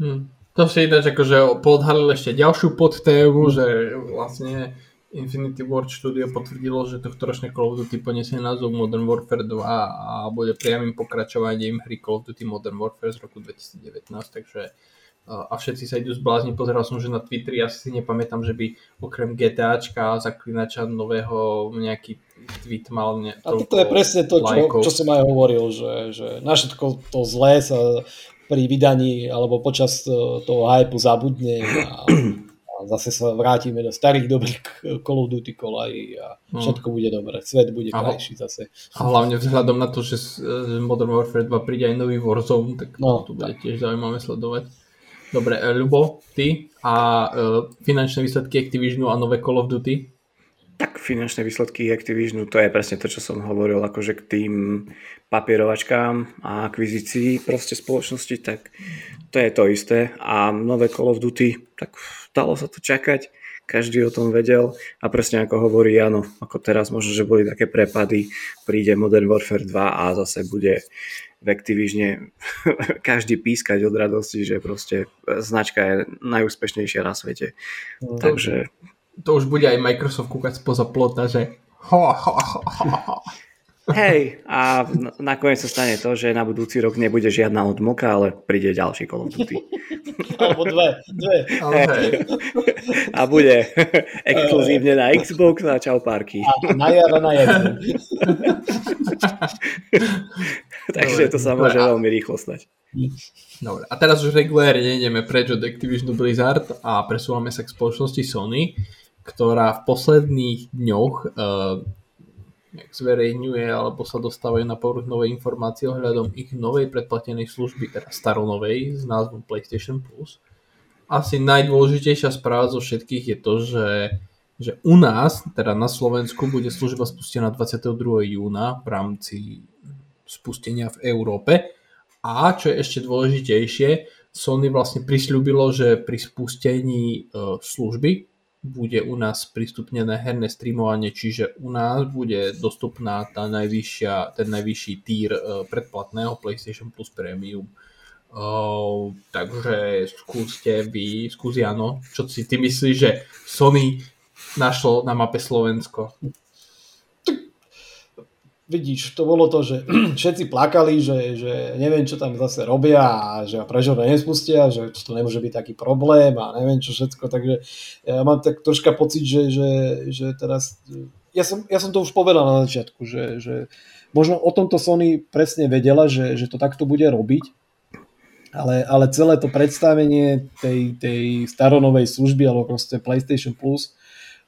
Hmm. To si ináč akože podhalil ešte ďalšiu podtému, že vlastne Infinity Ward Studio potvrdilo, že tohtoročné Call of Duty poniesie názov Modern Warfare dva a bude priamým pokračovaním hry Call of Duty Modern Warfare z roku dvetisícdevätnásť, takže a všetci sa idú zblázni. Pozeral som, že na Twitteri, ja si nepamätám, že by okrem GTAčka a Zaklinača nového nejaký tweet mal ne, a toto je presne to, čo, čo som aj hovoril, že, že na všetko to zlé sa pri vydaní alebo počas toho hypu zabudne a a zase sa vrátime do starých dobrých Call of Duty kolají a všetko hmm. bude dobré, svet bude krajší zase. A hlavne vzhľadom na to, že Modern Warfare dva príde aj nový Warzone, tak no, to bude tak tiež zaujímavé sledovať. Dobre, Ľubo, ty a e, finančné výsledky Activisionu a nové Call of Duty? Tak finančné výsledky Activisionu, to je presne to, čo som hovoril, akože k tým papierovačkám a akvizícii proste spoločnosti, tak to je to isté. A nové Call of Duty, tak dalo sa to čakať, každý o tom vedel a presne ako hovorí Jano, ako teraz možno, že boli také prepady, príde Modern Warfare dva a zase bude v Activisione každý pískať od radosti, že proste značka je najúspešnejšia na svete. No, takže to už bude aj Microsoft kúkať spoza plota, že ho, ho, ho, ho. Hej, a nakoniec sa stane to, že na budúci rok nebude žiadna odmlka, ale príde ďalší Call of Duty. Alebo dve. dve. Hey. A bude exkluzívne na Xbox a čau párky. A na jar a na jar. Takže to sa môže veľmi rýchlo stať. Dobre, a teraz už regulérne ideme preč od Activisionu Blizzard a presúvame sa k spoločnosti Sony, ktorá v posledných dňoch uh, nejak zverejňuje alebo sa dostávajú na povrch nové informácie ohľadom ich novej predplatenej služby, teda staronovej s názvom PlayStation Plus. Asi najdôležitejšia správa zo všetkých je to, že, že u nás, teda na Slovensku, bude služba spustená dvadsiateho druhého júna v rámci spustenia v Európe. A čo je ešte dôležitejšie, Sony vlastne prisľúbilo, že pri spustení služby bude u nás prístupnené herné streamovanie, čiže u nás bude dostupná tá najvyššia, ten najvyšší tier predplatného PlayStation Plus Premium. Uh, takže skúste vy, skúsi áno, čo si ty myslíš, že Sony našlo na mape Slovensko? Vidíš, to bolo to, že všetci plakali, že, že neviem, čo tam zase robia a že prečo to nespustia, že to nemôže byť taký problém a neviem čo všetko, takže ja mám tak troška pocit, že, že, že teraz, ja som, ja som to už povedal na začiatku, že, že možno o tomto Sony presne vedela, že, že to takto bude robiť, ale, ale celé to predstavenie tej, tej staronovej služby alebo proste PlayStation Plus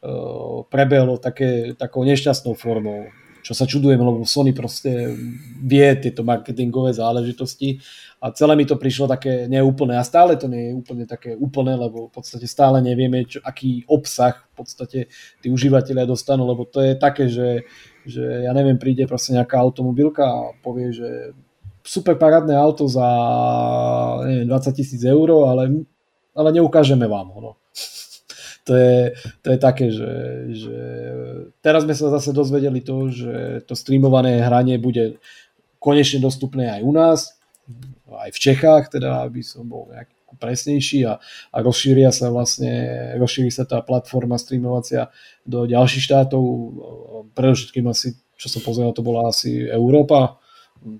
uh, prebehlo také, takou nešťastnou formou. Čo sa čudujem, lebo Sony proste vie tieto marketingové záležitosti a celé mi to prišlo také neúplné a stále to nie je úplne také úplné, lebo v podstate stále nevieme, čo, aký obsah v podstate tí užívateľia dostanú, lebo to je také, že, že ja neviem, príde proste nejaká automobilka a povie, že super parádne auto za neviem, dvadsať tisíc eur, ale, ale neukážeme vám ho, no. To je, to je také, že, že teraz sme sa zase dozvedeli to, že to streamované hranie bude konečne dostupné aj u nás, aj v Čechách, teda aby som bol nejak presnejší a, a rozšíria sa vlastne, rozšíri sa tá platforma streamovacia do ďalších štátov, predovšetkým asi, čo som pozeral, to bola asi Európa,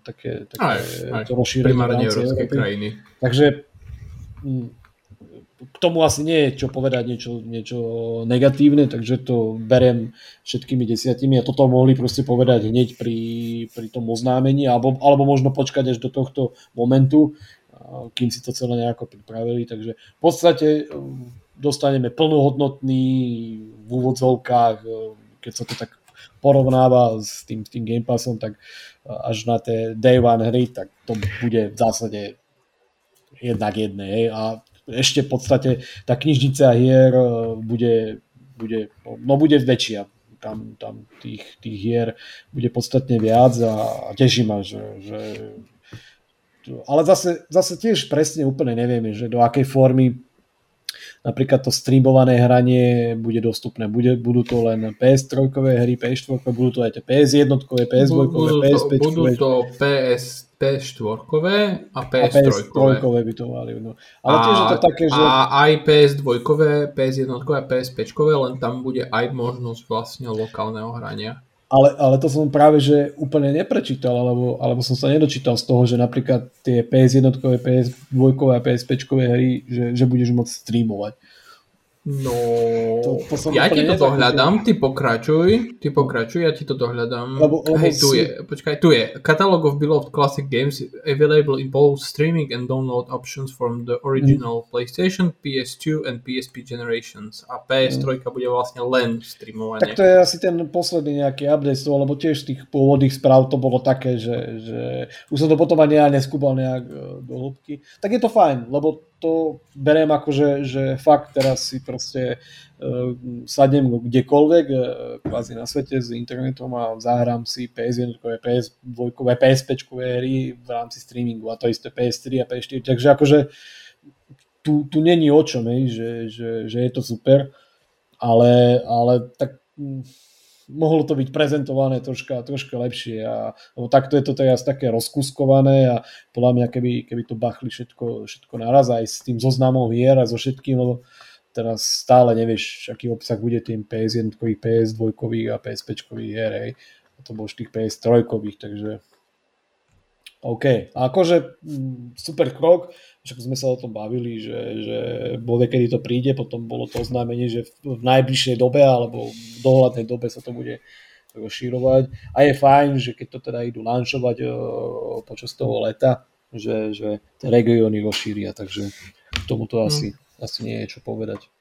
také, také aj, aj, to rozšírenie primárne európske krajiny. Takže k tomu asi nie je čo povedať niečo, niečo negatívne, takže to beriem všetkými desiatimi a toto mohli proste povedať hneď pri, pri tom oznámení alebo, alebo možno počkať až do tohto momentu, kým si to celé nejako pripravili, takže v podstate dostaneme plnohodnotný v úvodzovkách, keď sa to tak porovnáva s tým, tým Game Passom, tak až na tie Day One hry, tak to bude v zásade jednak jedné a ešte v podstate tá knižnica hier bude, bude, no bude väčšia, tam, tam tých, tých hier bude podstatne viac a teší ma, že, že ale zase, zase tiež presne úplne nevieme, že do akej formy napríklad to streamované hranie bude dostupné, bude, budú to len pé es trojkové hry, pé es štyri, budú to aj tie pé es jednotkové, pé es dvojkové, pé es päťkové, budú to pé es pé es štvorkové a pé es trojkové by to mali. No. Ale a, tiež je to také, že... A aj pé es dvojkové, pé es jednotkové a pé es päťkové, len tam bude aj možnosť vlastne lokálneho hrania. Ale, ale to som práve, že úplne neprečítal, alebo, alebo som sa nedočítal z toho, že napríklad tie pé es jednotkové, pé es dvojkové a pé es päťkové hry, že, že budeš môcť streamovať. No, to, to ja ti to dohľadám, ty pokračuj, ty pokračuj, ja ti to dohľadám. Lebo, lebo Hej, tu si... je, počkaj, tu je. Catalog of beloved classic games available in both streaming and download options from the original mm. PlayStation, pé es dva and pé es pé generations. A pé es tri mm. bude vlastne len streamovanie. Tak to je asi ten posledný nejaký update, lebo tiež tých pôvodných správ to bolo také, že, že už som to potom ani ja neskúbal nejak do hĺbky. Tak je to fajn, lebo to beriem ako, že, že fakt teraz si proste uh, sadnem kdekoľvek uh, kvázi na svete s internetom a zahrám si pé es jednotkové, pé es dvojkové, pé es päťkové hry v rámci streamingu a to isté pé es tri a pé es štyri, takže akože tu, tu není o čom, že, že, že je to super, ale, ale tak hm, mohlo to byť prezentované troška, troška lepšie a takto je to teraz také rozkuskované a podľa mňa keby, keby to bachli všetko, všetko naraz aj s tým zoznamom hier a so všetkým, lebo teraz stále nevieš, aký obsah bude tým pé es jednotkových, pé es dvojkových a pé es päťkových hier, hej. A to bol tých pé es trojkových, takže OK. A akože super krok, však sme sa o tom bavili, že, že bolo, kedy to príde, potom bolo to oznámenie, že v najbližšej dobe alebo v dohľadnej dobe sa to bude rozšírovať. A je fajn, že keď to teda idú lančovať počas toho leta, že, že regióny rozšíria, takže k tomu to asi, asi nie je čo povedať.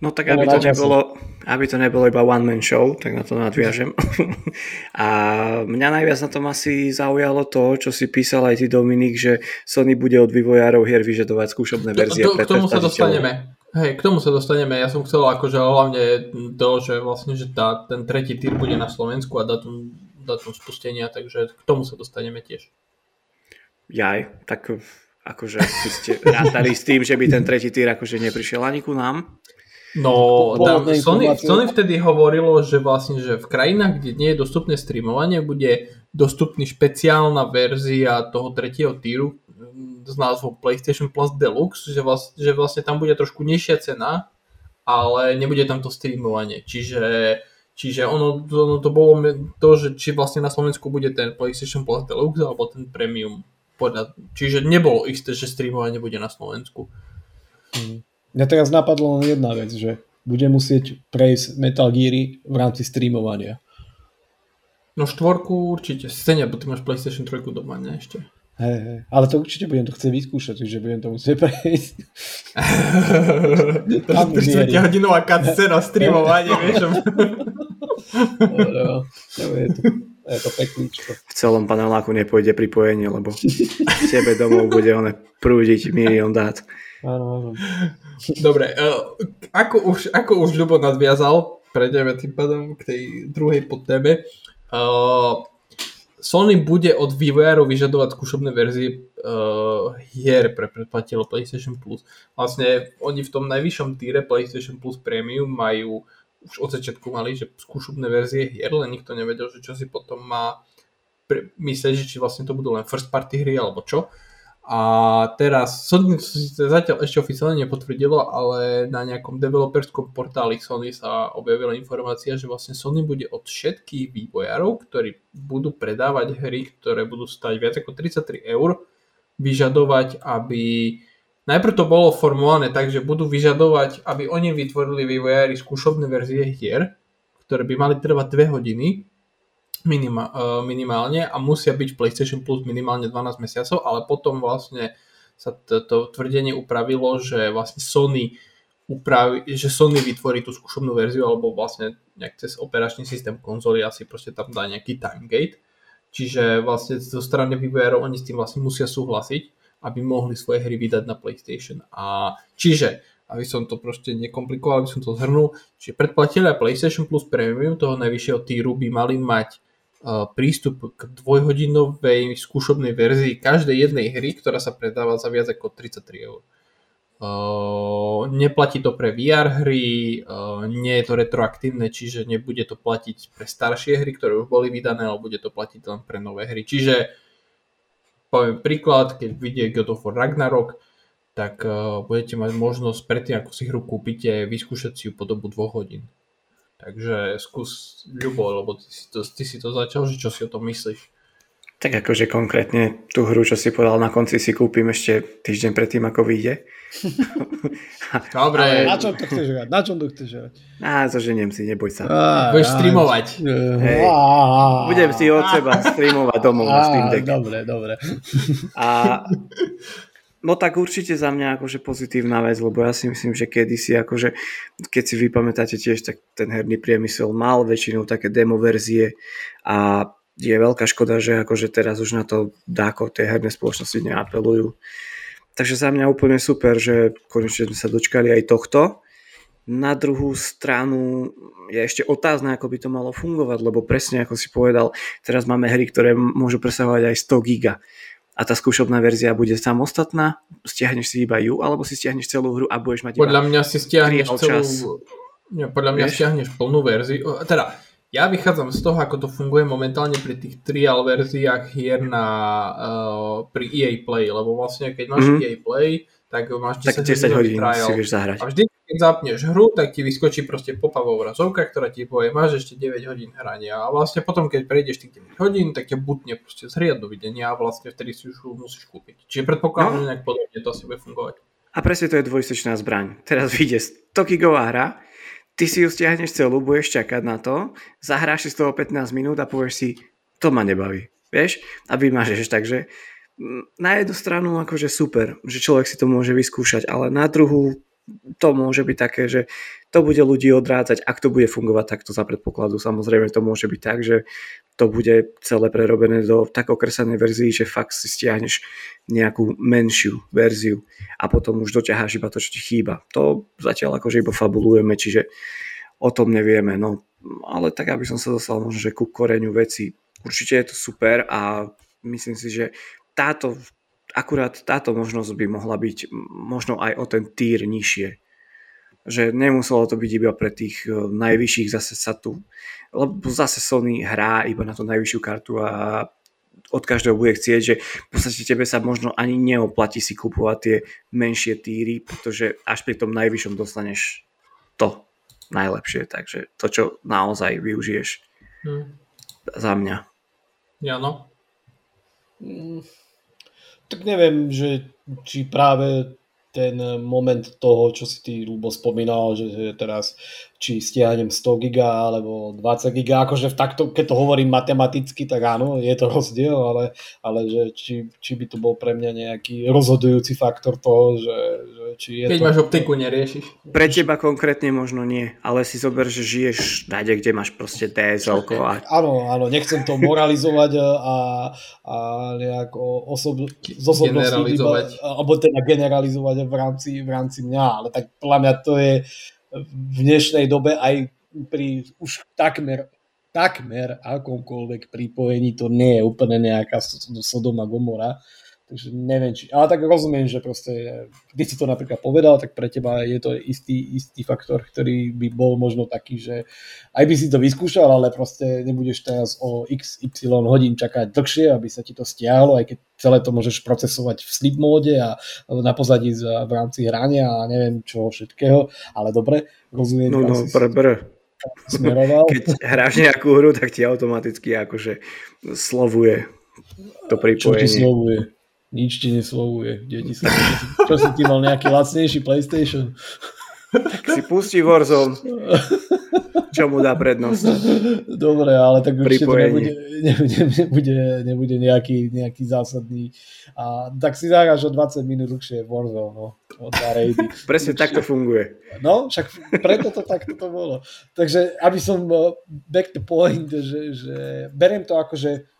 No tak, aby to, nebolo, aby to nebolo iba one-man show, tak na to nadviažem. A mňa najviac na tom asi zaujalo to, čo si písal aj ty, Dominik, že Sony bude od vývojárov hier vyžadovať skúšobné verzie. K tomu sa dostaneme. Hej, k tomu sa dostaneme. Ja som chcel akože hlavne to, že vlastne že tá, ten tretí tier bude na Slovensku a datum, datum spustenia, takže k tomu sa dostaneme tiež. Jaj, tak akože ste rátali s tým, že by ten tretí tier akože neprišiel ani ku nám. No, tam Sony, Sony vtedy hovorilo, že vlastne, že v krajinách, kde nie je dostupné streamovanie, bude dostupný špeciálna verzia toho tretieho týru s názvom PlayStation Plus Deluxe, že vlastne, že vlastne tam bude trošku nižšia cena, ale nebude tam to streamovanie. Čiže, čiže ono, ono to bolo to, že či vlastne na Slovensku bude ten PlayStation Plus Deluxe alebo ten Premium. Čiže nebolo isté, že streamovanie bude na Slovensku. Hmm. Mňa teraz napadlo len jedna vec, že bude musieť prejsť Metal Geary v rámci streamovania. No štvorku určite, scenia, bo ty máš PlayStation tri doma, ne ešte? Hej, hej, ale to určite budem to chcieť vyskúšať, takže budem to musieť prejsť. tridsaťhodinová cutscena streamovanie, vieš? Dobre, dobre, je to, je to pekličko. V celom paneláku nepôjde pripojenie, lebo tebe domov bude ono prúdiť milión dát. Áno, áno. Dobre, ako už, ako už Ľubo nadviazal, prejdeme tým pádom k tej druhej podtéme. Uh, Sony bude od vývojárov vyžadovať skúšobné verzie uh, hier pre predplatiteľov PlayStation Plus. Vlastne oni v tom najvyššom týre PlayStation Plus Premium majú, už od začiatku mali, že skúšobné verzie hier, len nikto nevedel, že čo si potom má myslieť, či vlastne to budú len first party hry alebo čo. A teraz Sony zatiaľ ešte oficiálne nepotvrdilo, ale na nejakom developerskom portáli Sony sa objavila informácia, že vlastne Sony bude od všetkých vývojárov, ktorí budú predávať hry, ktoré budú stať viac ako tridsaťtri eur, vyžadovať, aby... Najprv to bolo formulované tak, že budú vyžadovať, aby oni vytvorili vývojári skúšobné verzie hier, ktoré by mali trvať dve hodiny. Minima, minimálne a musia byť v PlayStation Plus minimálne dvanásť mesiacov, ale potom vlastne sa to, to tvrdenie upravilo, že vlastne Sony upraví, že Sony vytvorí tú skúšobnú verziu alebo vlastne nejak cez operačný systém konzoly asi proste tam dá nejaký timegate. Čiže vlastne zo strany vývojárov oni s tým vlastne musia súhlasiť, aby mohli svoje hry vydať na PlayStation. A čiže aby som to proste nekomplikoval, aby som to zhrnul, čiže predplatitelia PlayStation Plus Premium toho najvyššieho týru by mali mať prístup k dvojhodinovej skúšobnej verzii každej jednej hry, ktorá sa predáva za viac ako tridsaťtri eur. Uh, neplatí to pre vé er hry, uh, nie je to retroaktívne, čiže nebude to platiť pre staršie hry, ktoré už boli vydané, ale bude to platiť len pre nové hry. Čiže poviem príklad, keď vidie God of War Ragnarok, tak uh, budete mať možnosť predtým, ako si hru kúpite, vyskúšať si ju po dobu dvoch hodín. Takže skús, Ľubo, lebo ty si, to, ty si to začal, že čo si o tom myslíš? Tak akože konkrétne tú hru, čo si podal na konci, si kúpim ešte týždeň predtým, ako vyjde. Dobre. Ale na čom to chceš hrať? Na čom to chceš hrať? Á, zaženiem si, neboj sa. Budeš streamovať. Hej. Budem si od seba streamovať domov na Steam Deck. Dobre, dobre. A... No tak určite za mňa akože pozitívna vec, lebo ja si myslím, že kedysi akože, keď si vypamätáte tiež, tak ten herný priemysel mal väčšinou také demo verzie a je veľká škoda, že akože teraz už na to dáko tie herné spoločnosti neapelujú. Takže za mňa úplne super, že konečne sme sa dočkali aj tohto. Na druhú stranu je ešte otázne, ako by to malo fungovať, lebo presne ako si povedal, teraz máme hry, ktoré môžu presahovať aj sto giga. A tá skúšobná verzia bude samostatná? Stiahneš si iba ju, alebo si stiahneš celú hru a budeš mať iba... Podľa mňa si stiahneš celú... Nie, podľa mňa stiahneš plnú verziu. Teda, ja vychádzam z toho, ako to funguje momentálne pri tých trial verziách hier na... Uh, pri í ej Play, lebo vlastne keď máš mm-hmm. í ej Play, tak máš desať hodín trial. Si vieš zahrať. A vždy, keď zapneš hru, tak ti vyskočí proste pop-up obrazovka, ktorá ti povie, máš ešte deväť hodín hrania. A vlastne potom, keď prejdeš tých deväť hodín, tak ťa butne proste zhrie do videnia a vlastne vtedy si už musíš kúpiť. Čiže predpokladám, no. Že nejak podobne to asi bude fungovať. A presne to je dvojsečná zbraň. Teraz vyjde sto gigová hra, ty si ju stiahneš celú, budeš čakať na to, zahráš si z toho pätnásť minút a povieš si, to ma nebaví. Vieš? A vymažeš, takže na jednu stranu akože super, že človek si to môže vyskúšať, ale na druhú to môže byť také, že to bude ľudí odrádzať, ak to bude fungovať takto za predpokladu. Samozrejme to môže byť tak, že to bude celé prerobené do tak okresanej verzií, že fakt si stiahneš nejakú menšiu verziu a potom už doťaháš iba to, čo ti chýba. To zatiaľ akože iba fabulujeme, čiže o tom nevieme. No, ale tak, aby som sa dostal možno, že ku koreňu veci. Určite je to super a myslím si, že táto akurát táto možnosť by mohla byť možno aj o ten tier nižšie. Že nemuselo to byť iba pre tých najvyšších zase sa tu. Lebo zase Sony hrá iba na tú najvyššiu kartu a od každého bude chcieť, že v podstate tebe sa možno ani neoplatí si kúpovať tie menšie tíry, pretože až pri tom najvyššom dostaneš to najlepšie. Takže to, čo naozaj využiješ hmm. za mňa. Jano? Mm. Tak neviem, že či práve ten moment toho, čo si ty Ľubo spomínal, že teraz či stiahnem sto giga alebo dvadsať giga, akože v takto, keď to hovorím matematicky, tak áno, je to rozdiel, ale, ale že či, či by to bol pre mňa nejaký rozhodujúci faktor toho, že, že či je keď to... Keď máš optiku, neriešiš. Pre teba konkrétne možno nie, ale si zober, že žiješ dade, kde máš proste dé es elko a... Áno, áno, nechcem to moralizovať a, a nejak osob... zosobnostniť iba, alebo teda generalizovať v rámci, v rámci mňa, ale tak podľa mňa to je v dnešnej dobe aj pri už takmer, takmer akomkoľvek pripojení to nie je úplne nejaká Sodoma Gomora, takže neviem či, ale tak rozumiem, že proste keď si to napríklad povedal, tak pre teba je to istý, istý faktor, ktorý by bol možno taký, že aj by si to vyskúšal, ale proste nebudeš teraz o iks ypsilon hodín čakať dlhšie, aby sa ti to stiahlo, aj keď celé to môžeš procesovať v sleep móde a na pozadí v rámci hrania a neviem čoho všetkého, ale dobre, rozumiem. No, no, br, br. Smeroval. Keď hráš nejakú hru, tak ti automaticky akože slovuje to pripojenie. Čo ti slovuje? Nič ti neslovuje. Sa... Čo si ti mal nejaký lacnejší PlayStation? Tak si pustí Warzone. Čo mu dá prednosť? Dobre, ale tak určite to nebude, nebude, nebude, nebude nejaký, nejaký zásadný. A tak si zahráš o dvadsať minút dlhšie Warzone. No, od rejdy. Presne tak to funguje. No, však preto to takto to bolo. Takže, aby som back to point, že, že beriem to ako, že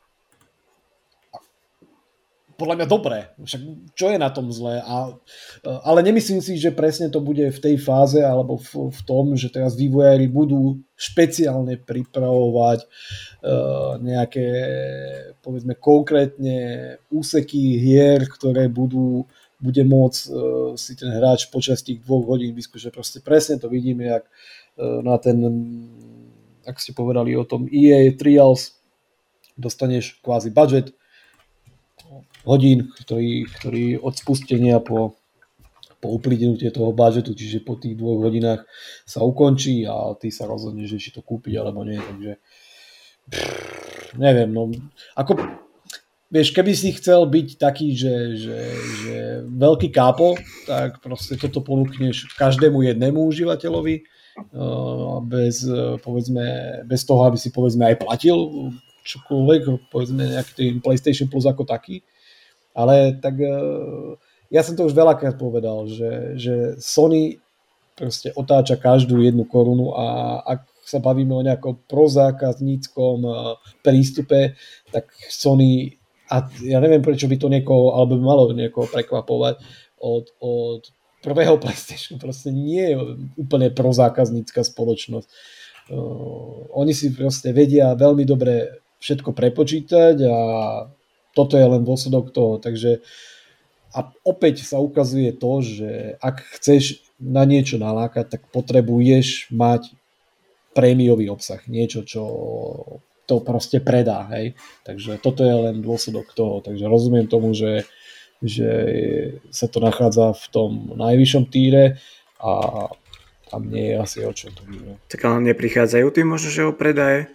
podľa mňa dobré, však čo je na tom zlé, a, ale nemyslím si, že presne to bude v tej fáze alebo v, v tom, že teraz vývojári budú špeciálne pripravovať uh, nejaké povedzme konkrétne úseky hier, ktoré budú bude môcť uh, si ten hráč počas tých dvoch hodín vyskúšať. Proste presne to vidíme, jak uh, na ten, ak ste povedali o tom í á Trials, dostaneš kvázi budget hodín, ktorý, ktorý od spustenia po, po uplynutí toho budžetu, čiže po tých dvoch hodinách sa ukončí a ty sa rozhodneš, že či to kúpiť alebo nie, takže pff, neviem, no ako vieš, keby si chcel byť taký, že, že, že veľký kápo, tak proste toto ponúkneš každému jednému užívateľovi bez, povedzme, bez toho, aby si povedzme aj platil čokoľvek, povedzme nejaký PlayStation Plus ako taký. Ale tak ja som to už veľakrát povedal, že, že Sony proste otáča každú jednu korunu a ak sa bavíme o nejakom prozákazníckom prístupe, tak Sony, a ja neviem prečo by to niekoho, alebo by malo niekoho prekvapovať od, od prvého PlayStation, proste nie je úplne prozákaznícka spoločnosť. Oni si proste vedia veľmi dobre všetko prepočítať a toto je len dôsledok toho, takže a opäť sa ukazuje to, že ak chceš na niečo nalákať, tak potrebuješ mať prémiový obsah, niečo, čo to proste predá, hej, takže toto je len dôsledok toho, takže rozumiem tomu, že, že sa to nachádza v tom najvyššom týre a tam nie je asi o čo to bude. Tak ale neprichádzajú tým možno, že ho predaje,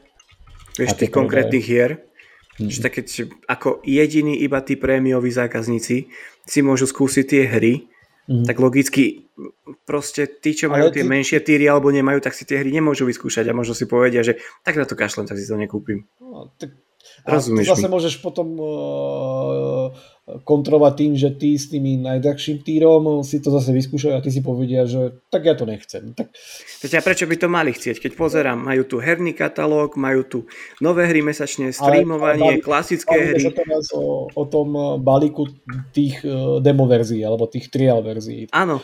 vieš, tých konkrétnych hier. Mm-hmm. Že také, ako jediní iba tí prémioví zákazníci si môžu skúsiť tie hry, mm-hmm. tak logicky proste tí, čo majú ale tie ty... menšie týry alebo nemajú, tak si tie hry nemôžu vyskúšať a možno si povedia, že tak na to kašlem, tak si to nekúpim. No, tak A rozumieš zase mi. Môžeš potom uh, kontrolovať tým, že ty s tými najdrahším týrom si to zase vyskúšajú a ty si povedia, že tak ja to nechcem. Tak... Veď prečo by to mali chcieť? Keď pozerám, majú tu herný katalóg, majú tu nové hry mesačne, streamovanie, ale, ale, klasické ale, hry. Ale teraz o, o tom balíku tých uh, demo verzií, alebo tých trial verzií. Áno.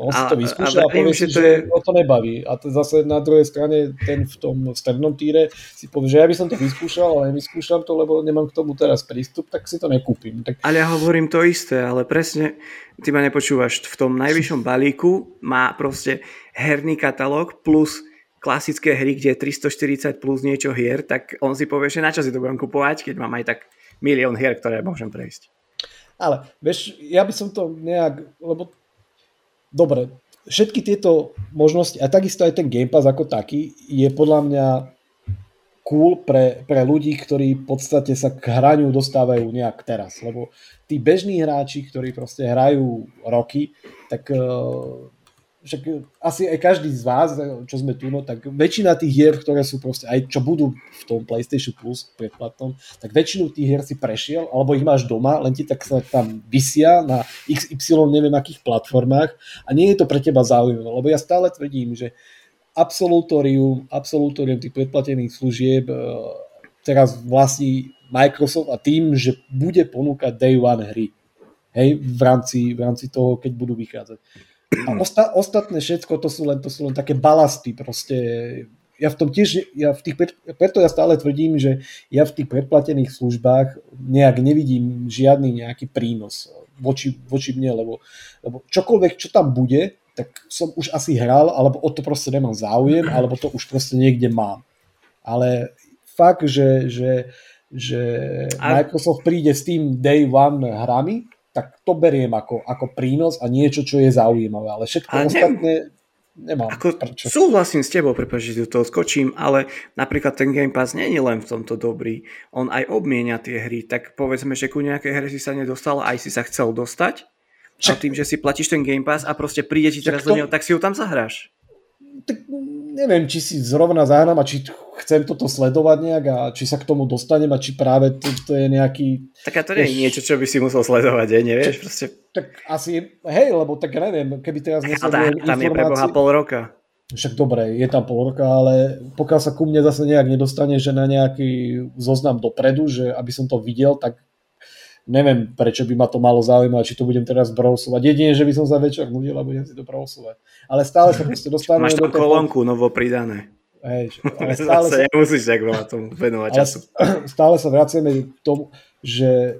On si to vyskúša a, a, a povie si, že, to je... že ho to nebaví. A to zase na druhej strane ten v tom strednom týre si povie, že ja by som to vyskúšal, ale nevyskúšam to, lebo nemám k tomu teraz prístup, tak si to nekúpim. Tak... Ale ja hovorím to isté, ale presne, ty ma nepočúvaš, v tom najvyššom balíku má proste herný katalóg plus klasické hry, kde je tristoštyridsať plus niečo hier, tak on si povie, že na čo si to budem kupovať, keď mám aj tak milión hier, ktoré môžem prejsť. Ale vieš, ja by som to nejak... lebo dobre, všetky tieto možnosti a takisto aj ten Game Pass ako taký je podľa mňa cool pre, pre ľudí, ktorí v podstate sa k hraniu dostávajú nejak teraz, lebo tí bežní hráči, ktorí proste hrajú roky, tak uh, však asi aj každý z vás, čo sme tu, no, tak väčšina tých hier, ktoré sú proste aj čo budú v tom PlayStation Plus predplatnom, tak väčšinu tých hier si prešiel, alebo ich máš doma, len ti tak sa tam visia na iks ypsilon neviem akých platformách a nie je to pre teba zaujímavé, lebo ja stále tvrdím, že absolutorium, absolutorium tých predplatených služieb teraz vlastní Microsoft a tým, že bude ponúkať day one hry, hej, v rámci, v rámci toho, keď budú vychádzať. A osta- ostatné všetko, to sú, len, to sú len také balasty proste. Ja v tom tiež, ja v tých, preto ja stále tvrdím, že ja v tých predplatených službách nejak nevidím žiadny nejaký prínos voči, voči mne, lebo, lebo čokoľvek, čo tam bude, tak som už asi hral, alebo o to proste nemám záujem, alebo to už proste niekde mám. Ale fakt, že, že, že Microsoft príde s tým day one hrami, tak to beriem ako, ako prínos a niečo, čo je zaujímavé, ale všetko nem, ostatné nemám. Ako, súhlasím s tebou, prepáč, že do toho skočím, ale napríklad ten Game Pass nie je len v tomto dobrý, on aj obmienia tie hry, tak povedzme, že ku nejakej hre si sa nedostal a aj si sa chcel dostať a tým, že si platíš ten Game Pass a proste príde ti teraz to... do neho, tak si ho tam zahráš. Tak neviem, či si zrovna zahrám a či chcem toto sledovať nejak a či sa k tomu dostanem a či práve to, to je nejaký... Tak a to nie je niečo, čo by si musel sledovať, je, nevieš? Proste... Tak asi, hej, lebo tak neviem, keby teraz nesledujem informácie... Tam je pre Boha pol roka. Však dobre, je tam pol roka, ale pokiaľ sa ku mne zase nejak nedostane, že na nejaký zoznam dopredu, že aby som to videl, tak neviem, prečo by ma to malo zaujímať, či to budem teraz brousovať. Jedine, že by som sa večer nudil a budem si to brousovať. Ale stále sa proste dostanem... Máš tam do kolónku novo pridané. Hej, ale stále sa... Nemusíš tak veľa tomu venovať času. Stále sa vraciame k tomu, že...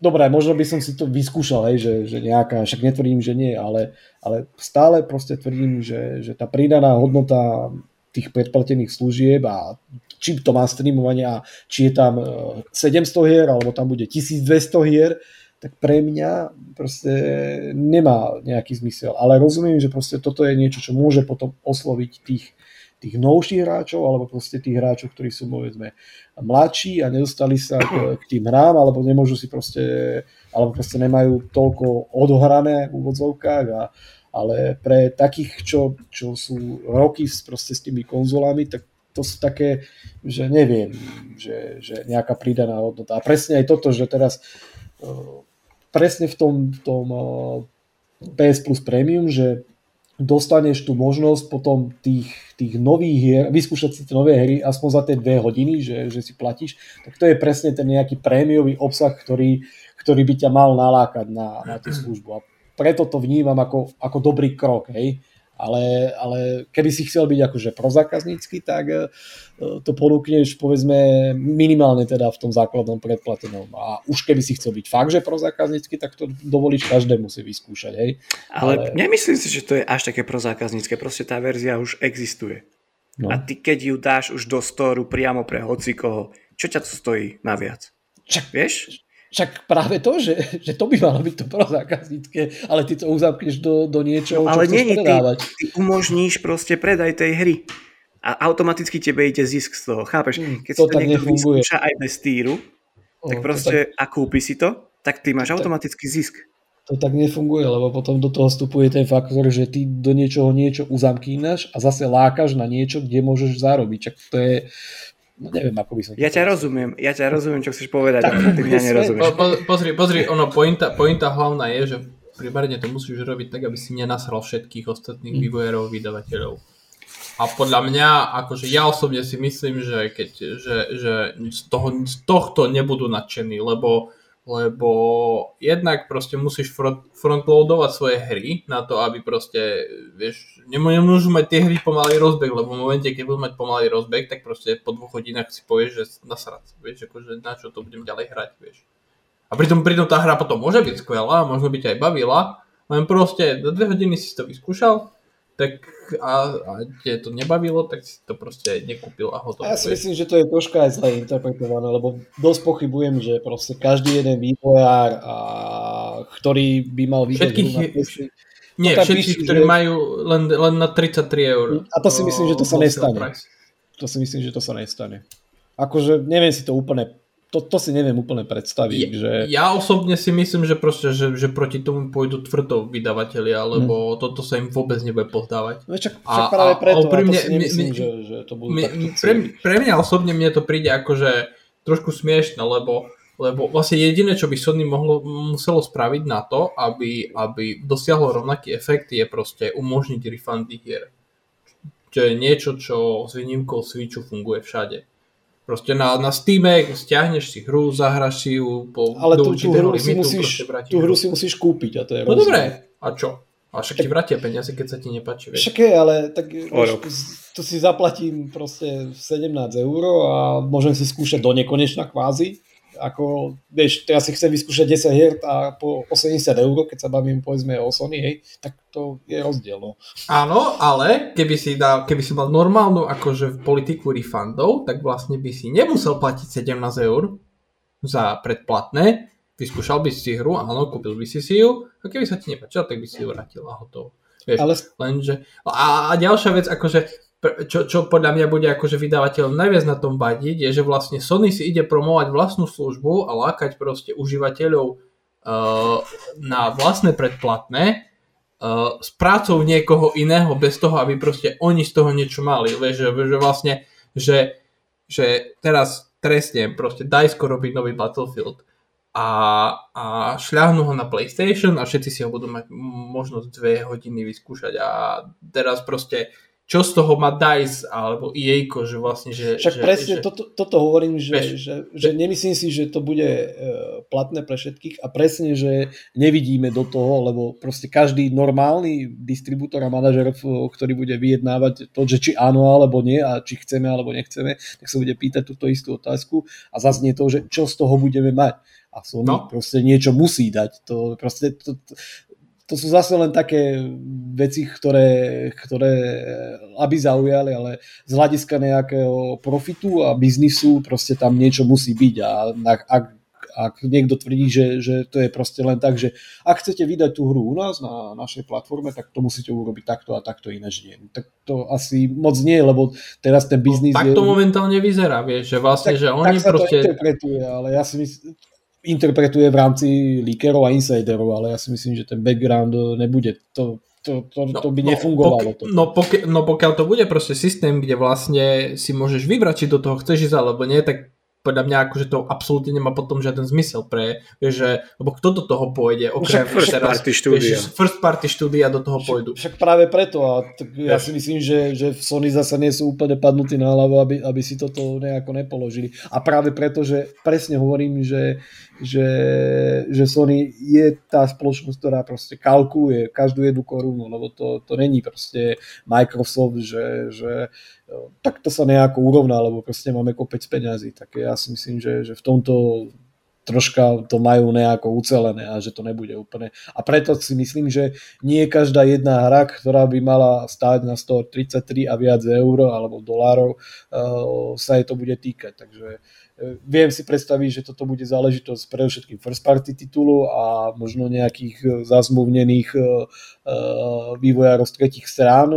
Dobre, možno by som si to vyskúšal, hej, že, že nejaká, však netvrdím, že nie, ale, ale stále proste tvrdím, že, že tá pridaná hodnota tých predplatených služieb a či to má streamovania, či je tam sedemsto hier, alebo tam bude tisícdvesto hier, tak pre mňa proste nemá nejaký zmysel. Ale rozumiem, že proste toto je niečo, čo môže potom osloviť tých, tých novších hráčov, alebo proste tých hráčov, ktorí sú, povedzme, mladší a nedostali sa k, k tým hrám, alebo nemôžu si proste, alebo proste nemajú toľko odohrané v úvodzovkách a ale pre takých, čo, čo sú roky proste s tými konzolami, tak to sú také, že neviem, že, že nejaká pridaná hodnota. A presne aj toto, že teraz presne v tom, v tom pé es Plus Premium, že dostaneš tú možnosť potom tých, tých nových hier, vyskúšať si tie nové hry aspoň za tie dve hodiny, že, že si platíš, tak to je presne ten nejaký prémiový obsah, ktorý, ktorý by ťa mal nalákať na, na tú službu. A preto to vnímam ako, ako dobrý krok, hej. Ale, ale keby si chcel byť akože prozákaznícky, tak to ponúkneš, povedzme, minimálne teda v tom základnom predplatenom. A už keby si chcel byť fakt, že prozákaznícky, tak to dovolíš každému si vyskúšať, hej. Ale, ale nemyslím si, že to je až také prozákaznícke, proste tá verzia už existuje. No. A ty, keď ju dáš už do storu priamo pre hocikoho, čo ťa to stojí naviac? Čak, vieš? Však práve to, že, že to by malo byť to prozákaznícke, ale ty to uzapkneš do, do niečoho, no, ale čo chceš nie, predávať. Ty, ty umožníš proste predaj tej hry a automaticky tebe ide zisk z toho, chápeš? Keď to si to niekto nefunguje. Vyskúša aj bez týru, tak no, proste tak... a kúpi si to, tak ty máš to automatický tak... zisk. To tak nefunguje, lebo potom do toho vstupuje ten faktor, že ty do niečoho niečo uzamkínaš a zase lákaš na niečo, kde môžeš zarobiť. Čak to je... No neviem, ako by som... Ja ťa rozumiem, ja ťa rozumiem, čo chceš povedať, ale ty mňa nerozumieš. Po, po, pozri, pozri, ono, pointa, pointa hlavná je, že primárne to musíš robiť tak, aby si nenasral všetkých ostatných vývojerov, vydavateľov. A podľa mňa, akože ja osobne si myslím, že, keď, že, že z, toho, z tohto nebudú nadšení, lebo, lebo jednak proste musíš front, frontloadovať svoje hry na to, aby proste, vieš, nemôžu mať tie hry pomalý rozbeh, lebo v momente, keď budú mať pomalý rozbeh, tak proste po dvoch hodinách si povieš, že nasrať, vieš, akože na čo to budem ďalej hrať, vieš. A pritom, pritom tá hra potom môže byť skvelá, možno by ťa aj bavila, len proste za dve hodiny si to vyskúšal, tak a, a tie to nebavilo, tak si to proste nekúpil a hotovo. Ja si myslím, že to je troška aj zle interpretované, lebo dosť pochybujem, že proste každý jeden vývojár, a, ktorý by mal vidieť... Všetkých, je, nie, všetkých, píši, ktorí že... majú len, len na tridsaťtri eur. A to si myslím, že to sa nestane. Price. To si myslím, že to sa nestane. Akože neviem si to úplne... To, to si neviem úplne predstaviť. Ja, že... ja osobne si myslím, že, proste, že, že proti tomu pôjdu tvrdo vydavatelia, lebo hmm. toto sa im vôbec nebude pozdávať. No, čak, čak a, práve preto, a, a to mne, si nemyslím, my, že, že to budú my, takto pre, pre mňa osobne mne to príde akože trošku smiešne, lebo, lebo vlastne jediné, čo by Sony mohlo, muselo spraviť na to, aby, aby dosiahlo rovnaký efekt, je proste umožniť refundy hier. Čo je niečo, čo s výnimkou Switchu funguje všade. Proste na, na Steam stiahneš si hru, zahraš si ju po ale tú, tú, hru limitu, si musíš, tú hru si musíš kúpiť a to je no rozdiel. Dobre, a čo? A však ti vrátia peniaze, keď sa ti nepáči. Však je, ale tak to si zaplatím proste sedemnásť eur a môžem si skúšať do nekonečna kvázi. Ako, vieš, teraz si chcem vyskúšať desať hier a po osemdesiat eur, keď sa bavím povedzme o Sony, hej, tak to je rozdiel. No. Áno, ale keby si, dal, keby si mal normálnu akože politiku refundov, tak vlastne by si nemusel platiť sedemnásť eur za predplatné, vyskúšal by si hru, áno, kúpil by si si ju a keby sa ti nepáčila, tak by si ju vrátil a hotovo. Vieš, ale... lenže... A, a ďalšia vec, akože Čo, čo podľa mňa bude akože vydavateľ najviac na tom vadiť, je, že vlastne Sony si ide promovať vlastnú službu a lákať proste užívateľov uh, na vlastné predplatné uh, s prácou niekoho iného bez toho, aby proste oni z toho niečo mali. Vieš, že, že vlastne, že, že teraz trestne proste dajsko robiť nový Battlefield a, a šľahnú ho na PlayStation a všetci si ho budú mať možnosť dve hodiny vyskúšať a teraz proste čo z toho má dajs alebo í ejko, že vlastne... Že, však že, presne, že, toto, toto hovorím, že, veš, že, že nemyslím si, že to bude platné pre všetkých a presne, že nevidíme do toho, lebo proste každý normálny distribútor a manažer, ktorý bude vyjednávať to, že či áno alebo nie a či chceme alebo nechceme, tak sa bude pýtať túto istú otázku a zaznie to, že čo z toho budeme mať. A Sony no. proste niečo musí dať. To proste... To, to, To sú zase len také veci, ktoré, ktoré aby zaujali, ale z hľadiska nejakého profitu a biznisu proste tam niečo musí byť. A ak, ak niekto tvrdí, že, že to je proste len tak, že ak chcete vydať tú hru u nás na našej platforme, tak to musíte urobiť takto a takto ináč nie. Tak to asi moc nie, lebo teraz ten biznis... No, tak to je... momentálne vyzerá, vieš, že vlastne, tak, že oni tak sa proste... to interpretuje, ale ja si myslím... interpretuje v rámci líkerov a insiderov, ale ja si myslím, že ten background nebude. To, to, to, no, to by nefungovalo. No, pokia- no, pokia- no pokiaľ to bude proste systém, kde vlastne si môžeš vybrať, či do toho chceš ísť alebo nie, tak podľa mňa akože to absolútne nemá potom žiaden zmysel pre, že, lebo kto do toho pôjde, okrem no, first teraz, party štúdia. Vieš, first party štúdia do toho však, pôjdu. Však práve preto a t- ja si myslím, že, že v Sony zase nie sú úplne padnutí na hlavu, aby, aby si toto nejako nepoložili. A práve preto, že presne hovorím, že, že, že Sony je tá spoločnosť, ktorá proste kalkuluje každú jednu korunu, lebo to, to není proste Microsoft, že, že tak to sa nejako urovná, lebo proste máme kopec peňazí. Tak ja si myslím, že, že v tomto troška to majú nejako ucelené a že to nebude úplne. A preto si myslím, že nie každá jedna hra, ktorá by mala stáť na stotridsaťtri a viac eur alebo dolárov, sa jej to bude týkať. Takže viem si predstaviť, že toto bude záležitosť pre všetkým first party titulu a možno nejakých zazmluvnených vývojárov z tretích strán,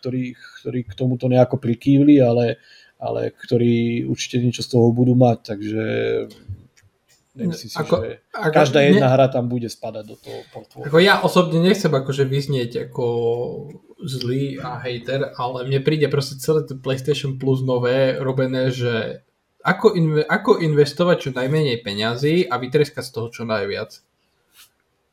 ktorí, ktorí k tomuto nejako prikývli, ale, ale ktorí určite niečo z toho budú mať, takže Nemyslím si, ako, že ako, každá jedna ne, hra tam bude spadať do toho portfólia. Ako ja osobne nechcem akože vyznieť ako zlý a hejter, ale mne príde proste celé to PlayStation Plus nové robené, že ako, inve, ako investovať čo najmenej peňazí a vytreskať z toho čo najviac.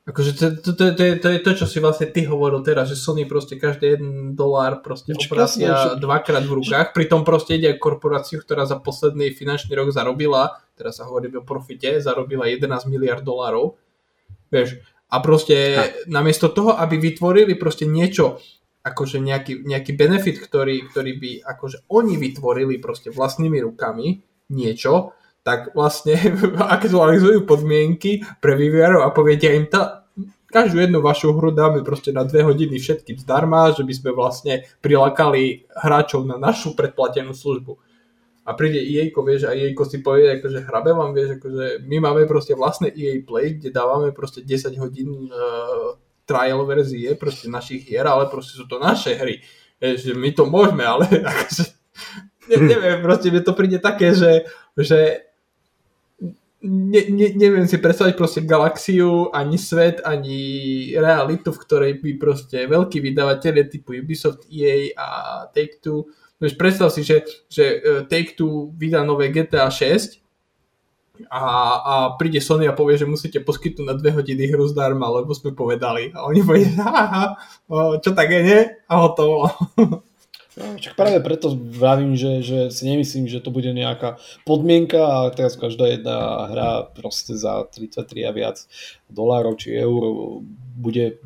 Akože to, to, to, to, je, to je to, čo si vlastne ty hovoril teraz, že Sony proste každý jeden dolár proste opracia dvakrát v rukách, pritom proste ide korporáciu, ktorá za posledný finančný rok zarobila, teraz sa hovorí o profite, zarobila jedenásť miliárd dolárov, vieš, a proste a. namiesto toho, aby vytvorili proste niečo, akože nejaký, nejaký benefit, ktorý, ktorý by akože oni vytvorili proste vlastnými rukami niečo, tak vlastne aktualizujú podmienky pre vývojárov a povedia im, tá, každú jednu vašu hru dáme proste na dve hodiny všetkým zdarma, že by sme vlastne prilákali hráčov na našu predplatenú službu. A príde í ejko, vieš, a í ejko si povie, akože hrabe vám, vieš, akože my máme proste vlastné í ej Play, kde dávame proste desať hodín uh, trial verzie proste našich hier, ale proste sú to naše hry. Že my to môžeme, ale akože, ne, neviem, proste mi to príde také, že, že Ne, ne, neviem si predstaviť proste galaxiu, ani svet, ani realitu, v ktorej by proste veľkí vydavatelia typu Ubisoft, í ej a Take-Two. Vieš, predstav si, že, že Take-Two vydá nové G T A šesť a, a príde Sony a povie, že musíte poskytnúť na dve hodiny hru zdarma, lebo sme povedali. A oni povedia, aha, čo také, nie? A hotovo. Čak práve preto vravím, že, že si nemyslím, že to bude nejaká podmienka a teraz každá jedna hra proste za tridsaťtri a viac dolárov či eur bude,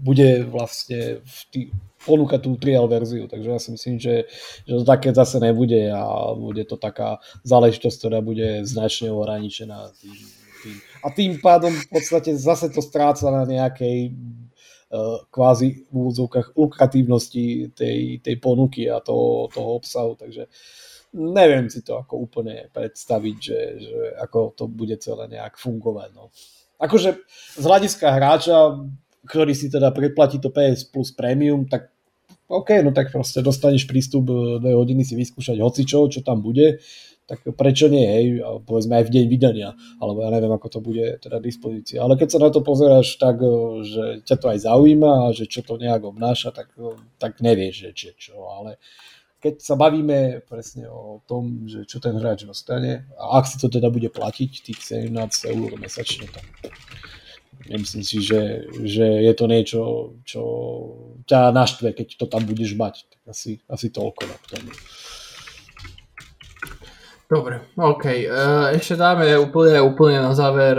bude vlastne v tý, ponúkať tú trial verziu, takže ja si myslím, že, že to také zase nebude a bude to taká záležitosť, ktorá bude značne ohraničená tým, tým. A tým pádom v podstate zase to stráca na nejakej kvázi v úvodzovkách lukratívnosti tej, tej ponuky a toho, toho obsahu, takže neviem si to ako úplne predstaviť, že, že ako to bude celé nejak fungovať. No. Akože z hľadiska hráča, ktorý si teda predplatí to pé es Plus Premium, tak OK, no tak proste dostaneš prístup dve hodiny si vyskúšať hocičo, čo tam bude, tak prečo nie, hej, povedzme aj v deň vydania, alebo ja neviem, ako to bude teda dispozícia. Ale keď sa na to pozeráš tak, že ťa to aj zaujíma a že čo to nejak obnáša, tak, tak nevieš, že čo, čo, ale keď sa bavíme presne o tom, že čo ten hráč dostane a ak si to teda bude platiť tých sedemnásť eur mesačne, tak nemyslím si, že, že je to niečo, čo ťa naštve, keď to tam budeš mať, tak asi, asi toľko na tom. Dobre, ok. Ešte dáme úplne, úplne na záver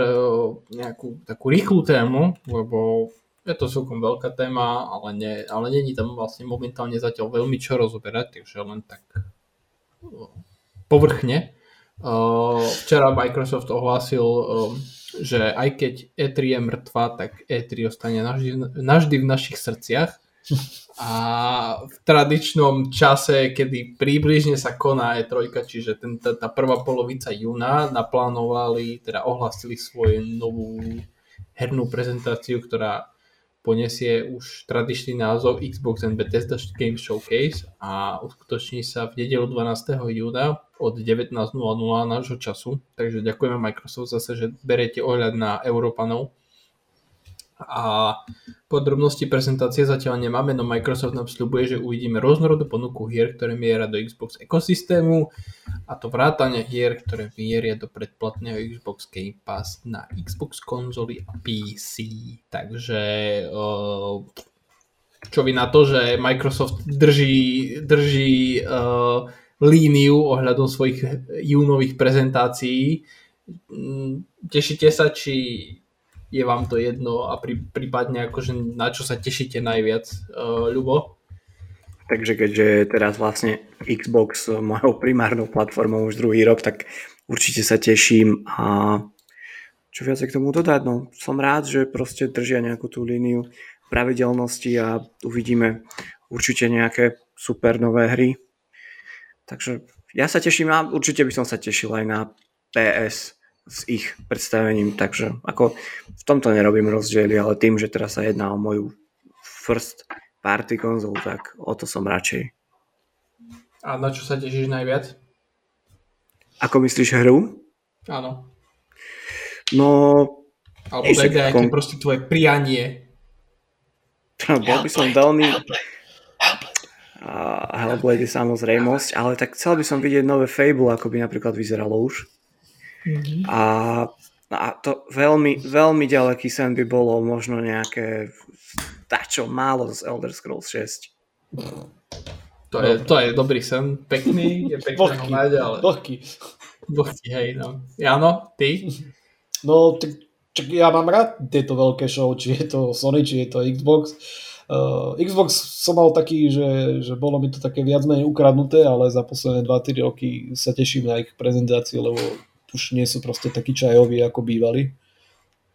nejakú takú rýchlu tému, lebo je to celkom veľká téma, ale, nie, ale není tam vlastne momentálne zatiaľ veľmi čo rozoberať, takže len tak povrchne. Včera Microsoft ohlásil, že aj keď í tri je mŕtva, tak í tri ostane navždy, navždy v našich srdciach. A v tradičnom čase, kedy približne sa koná é tri, čiže ten, tá, tá prvá polovica júna, naplánovali, teda ohlásili svoju novú hernú prezentáciu, ktorá poniesie už tradičný názov Xbox and Bethesda Game Showcase a uskutoční sa v nedeľu dvanásteho júna od devätnástej nášho času. Takže ďakujeme Microsoft zase, že berete ohľad na Európanov. A podrobnosti prezentácie zatiaľ nemáme, no Microsoft nám sľubuje, že uvidíme rôznorodú ponuku hier, ktoré mieria do Xbox ekosystému, a to vrátane hier, ktoré mieria do predplatného Xbox Game Pass na Xbox konzoli a pé cé. Takže čo vy na to, že Microsoft drží, drží líniu ohľadom svojich júnových prezentácií. Tešíte sa, či je vám to jedno a pri, prípadne akože na čo sa tešíte najviac, uh, Ľubo? Takže keďže teraz vlastne Xbox mojou primárnou platformou už druhý rok, tak určite sa teším a čo viac k tomu dodať, no som rád, že proste držia nejakú tú líniu pravidelnosti a uvidíme určite nejaké super nové hry. Takže ja sa teším a určite by som sa tešil aj na pé es s ich predstavením, takže ako v tomto nerobím rozdiely, ale tým, že teraz sa jedná o moju first party konzol, tak o to som radšej. A na čo sa tešíš najviac? Ako myslíš hru? Áno. No... Alebo daj kom... proste tvoje prianie. Bol by som veľmi... Uh, Hellblade je samozrejmosť, ale tak chcel by som vidieť nové Fable, ako by napríklad vyzeralo už. Mm-hmm. A, a to veľmi, veľmi ďaleký sen by bolo možno nejaké dačo málo z Elder Scrolls šesť. To je, to je dobrý sen, pekný, je pekný ho mať, ale... Bohky. Bohky, hej, no. Jano, ty? No, tak ja mám rád tieto veľké show, či je to Sony, či je to Xbox. Uh, Xbox som mal taký, že, že bolo mi to také viac menej ukradnuté, ale za posledné dva až tri roky sa teším na ich prezentáciu, lebo už nie sú proste takí čajoví, ako bývali.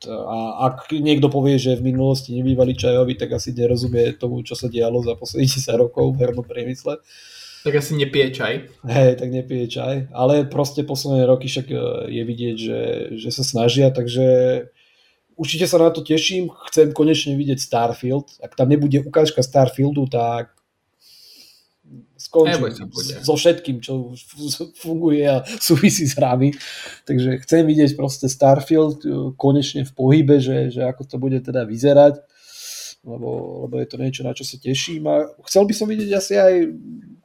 A ak niekto povie, že v minulosti nebývali čajoví, tak asi nerozumie tomu, čo sa dialo za posledných desať rokov v hernom priemysle. Tak asi nepije čaj. Hej, tak nepije čaj, ale proste posledné roky však je vidieť, že, že sa snažia, takže... Určite sa na to teším, chcem konečne vidieť Starfield. Ak tam nebude ukážka Starfieldu, tak skončím so všetkým, čo funguje a súvisí s hrami. Takže chcem vidieť proste Starfield konečne v pohybe, že, že ako to bude teda vyzerať, lebo, lebo je to niečo, na čo sa teším. A chcel by som vidieť asi aj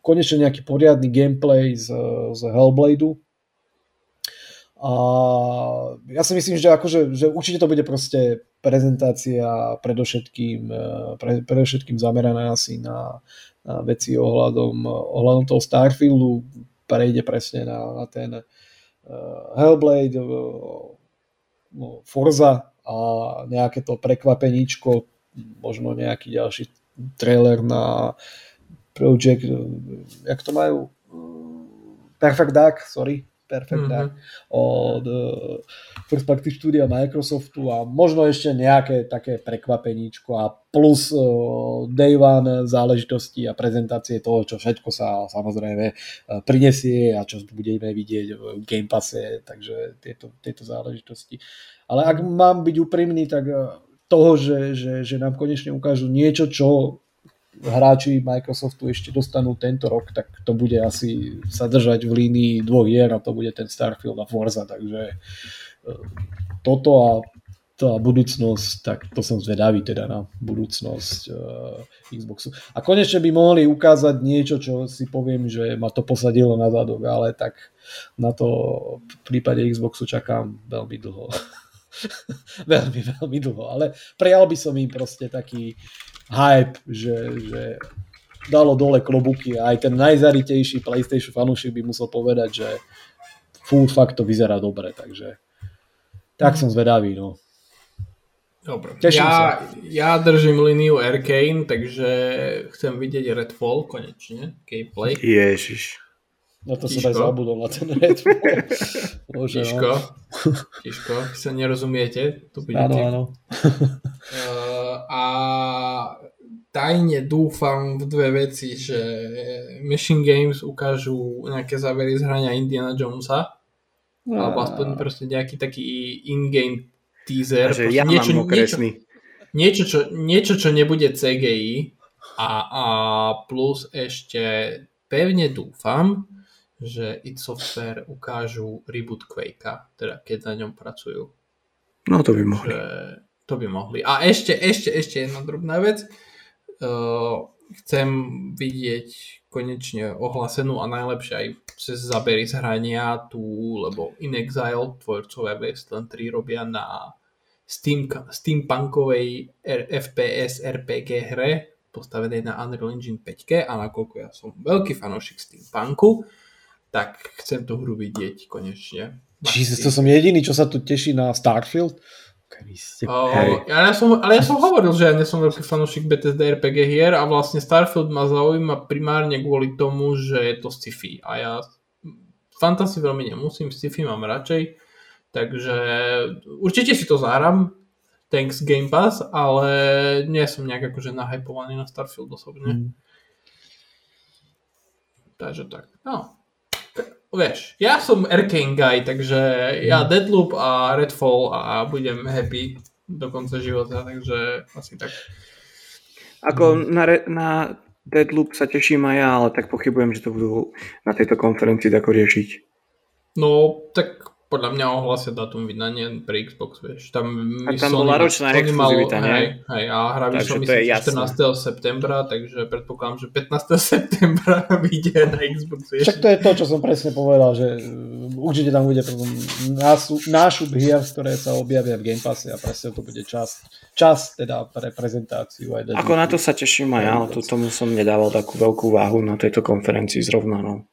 konečne nejaký poriadny gameplay z, z Hellbladeu. A ja si myslím, že, akože, že určite to bude proste prezentácia predovšetkým, pre, predovšetkým zameraná asi na, na veci ohľadom, ohľadom toho Starfieldu, prejde presne na, na ten uh, Hellblade, uh, no, Forza a nejaké to prekvapeníčko, možno nejaký ďalší trailer na Project, uh, jak to majú? Perfect Dark, sorry. Perfect, mm-hmm. Od perspektív štúdia Microsoftu a možno ešte nejaké také prekvapeníčko a plus uh, day one záležitosti a prezentácie toho, čo všetko sa samozrejme prinesie a čo budeme vidieť v Game Passe, takže tieto, tieto záležitosti. Ale ak mám byť úprimný, tak toho, že, že, že nám konečne ukážu niečo, čo hráči Microsoftu ešte dostanú tento rok, tak to bude asi sa držať v línii dvoch hier a to bude ten Starfield a Forza, takže toto a tá budúcnosť, tak to som zvedavý teda na budúcnosť uh, Xboxu. A konečne by mohli ukázať niečo, čo si poviem, že ma to posadilo na zadok, ale tak na to v prípade Xboxu čakám veľmi dlho. veľmi, veľmi dlho, ale prijal by som im proste taký hype, že, že dalo dole klobúky a aj ten najzaritejší PlayStation fanúšik by musel povedať, že fú, fakt to vyzerá dobre, takže tak som zvedavý, no. Dobre, ja, ja držím líniu Arcane, takže chcem vidieť Redfall konečne, gameplay. Ježiš. No to som aj zabudol na ten Redfall. Bože, Tiško, no. Tiško, vy sa nerozumiete, tu budete. Áno, áno. A tajne dúfam v dve veci, že Machine Games ukážu nejaké závery z hrania Indiana Jonesa, no, alebo aspoň proste nejaký taký in-game teaser. Ja niečo, mám okresný. Niečo, niečo, čo, niečo, čo nebude cé gé í a, a plus ešte pevne dúfam, že id Software ukážu reboot Quakea, teda keď na ňom pracujú. No to by mohli. Že to by mohli. A ešte, ešte, ešte jedna drobná vec. Uh, chcem vidieť konečne ohlásenú a najlepšie aj cez zábery z hrania tu, lebo In Exile tvorcovia Wasteland tri robia na steam, steampunkovej ef pé es er pé gé hre postavenej na Unreal Engine päť a nakoľko ja som veľký fanúšik steampunku, tak chcem tú hru vidieť konečne. Jesus, to som jediný, čo sa tu teší na Starfield. Oh, ale, ja som, ale ja som hovoril, že ja nie som veľký fanúšik Bethesda er pé gé hier a vlastne Starfield ma zaujíma primárne kvôli tomu, že je to sci-fi a ja fantasy veľmi nemusím, sci-fi mám radšej, takže určite si to zahrám, thanks Game Pass, ale nie som nejak akože nahypovaný na Starfield osobne. Mm. Takže tak, no. Vieš, ja som Arcane guy, takže ja Deadloop a Redfall a budem happy do konca života, takže asi tak. Ako na, re- na Deadloop sa teším aj ja, ale tak pochybujem, že to budú na tejto konferencii tako riešiť. No, tak podľa mňa ohlasia datum vydania pre Xbox, vieš. Tam, my tam Sony, bola ročná Sony exkluzivita, malo, ne? Hej, hej, a hra vyšla myslím štrnásteho septembra, takže predpokladám, že pätnásteho septembra vyjde na Xbox. Vieš. Však to je to, čo som presne povedal, že určite tam bude nášup hier, ktoré sa objavia v Game Passe a presne to bude čas, čas teda pre prezentáciu. Aj ako na to sa teším aj ja, to tomu som nedával takú veľkú váhu na tejto konferencii zrovna, no.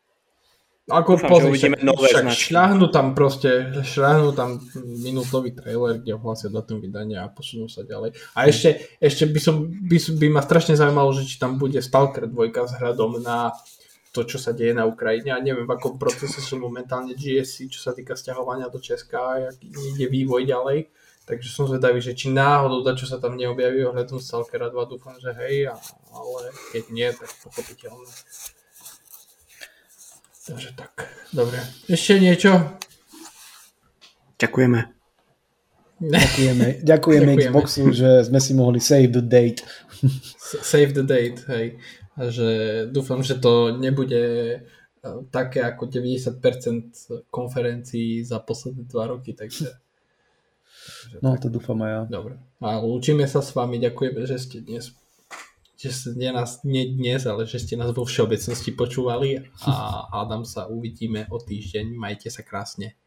Ako pozrieš, však šľahnú tam proste, šľahnú tam minútový trailer, kde ohlasia datum vydania a posunú sa ďalej. A ešte, ešte by som, by, by ma strašne zaujímalo, že či tam bude Stalker dva s hľadom na to, čo sa deje na Ukrajine. A neviem, v akom procese sú momentálne gé es cé, čo sa týka sťahovania do Česka, aký ide vývoj ďalej. Takže som zvedavý, že či náhodou, čo sa tam neobjaví ohľadom Stalkera dva, dúfam, že hej, a, ale keď nie, tak pochopiteľné. Takže tak, dobre. Ešte niečo? Ďakujeme. Ďakujeme, ďakujeme Xboxu, že sme si mohli save the date. Save the date, hej. A že dúfam, že to nebude také ako deväťdesiat percent konferencií za posledné dva roky, takže... takže no, tak. To dúfam aj ja. Dobre. A lúčime sa s vami, ďakujeme, že ste dnes... že ste nás, nie dnes, ale že ste nás vo všeobecnosti počúvali a hádam sa uvidíme o týždeň. Majte sa krásne.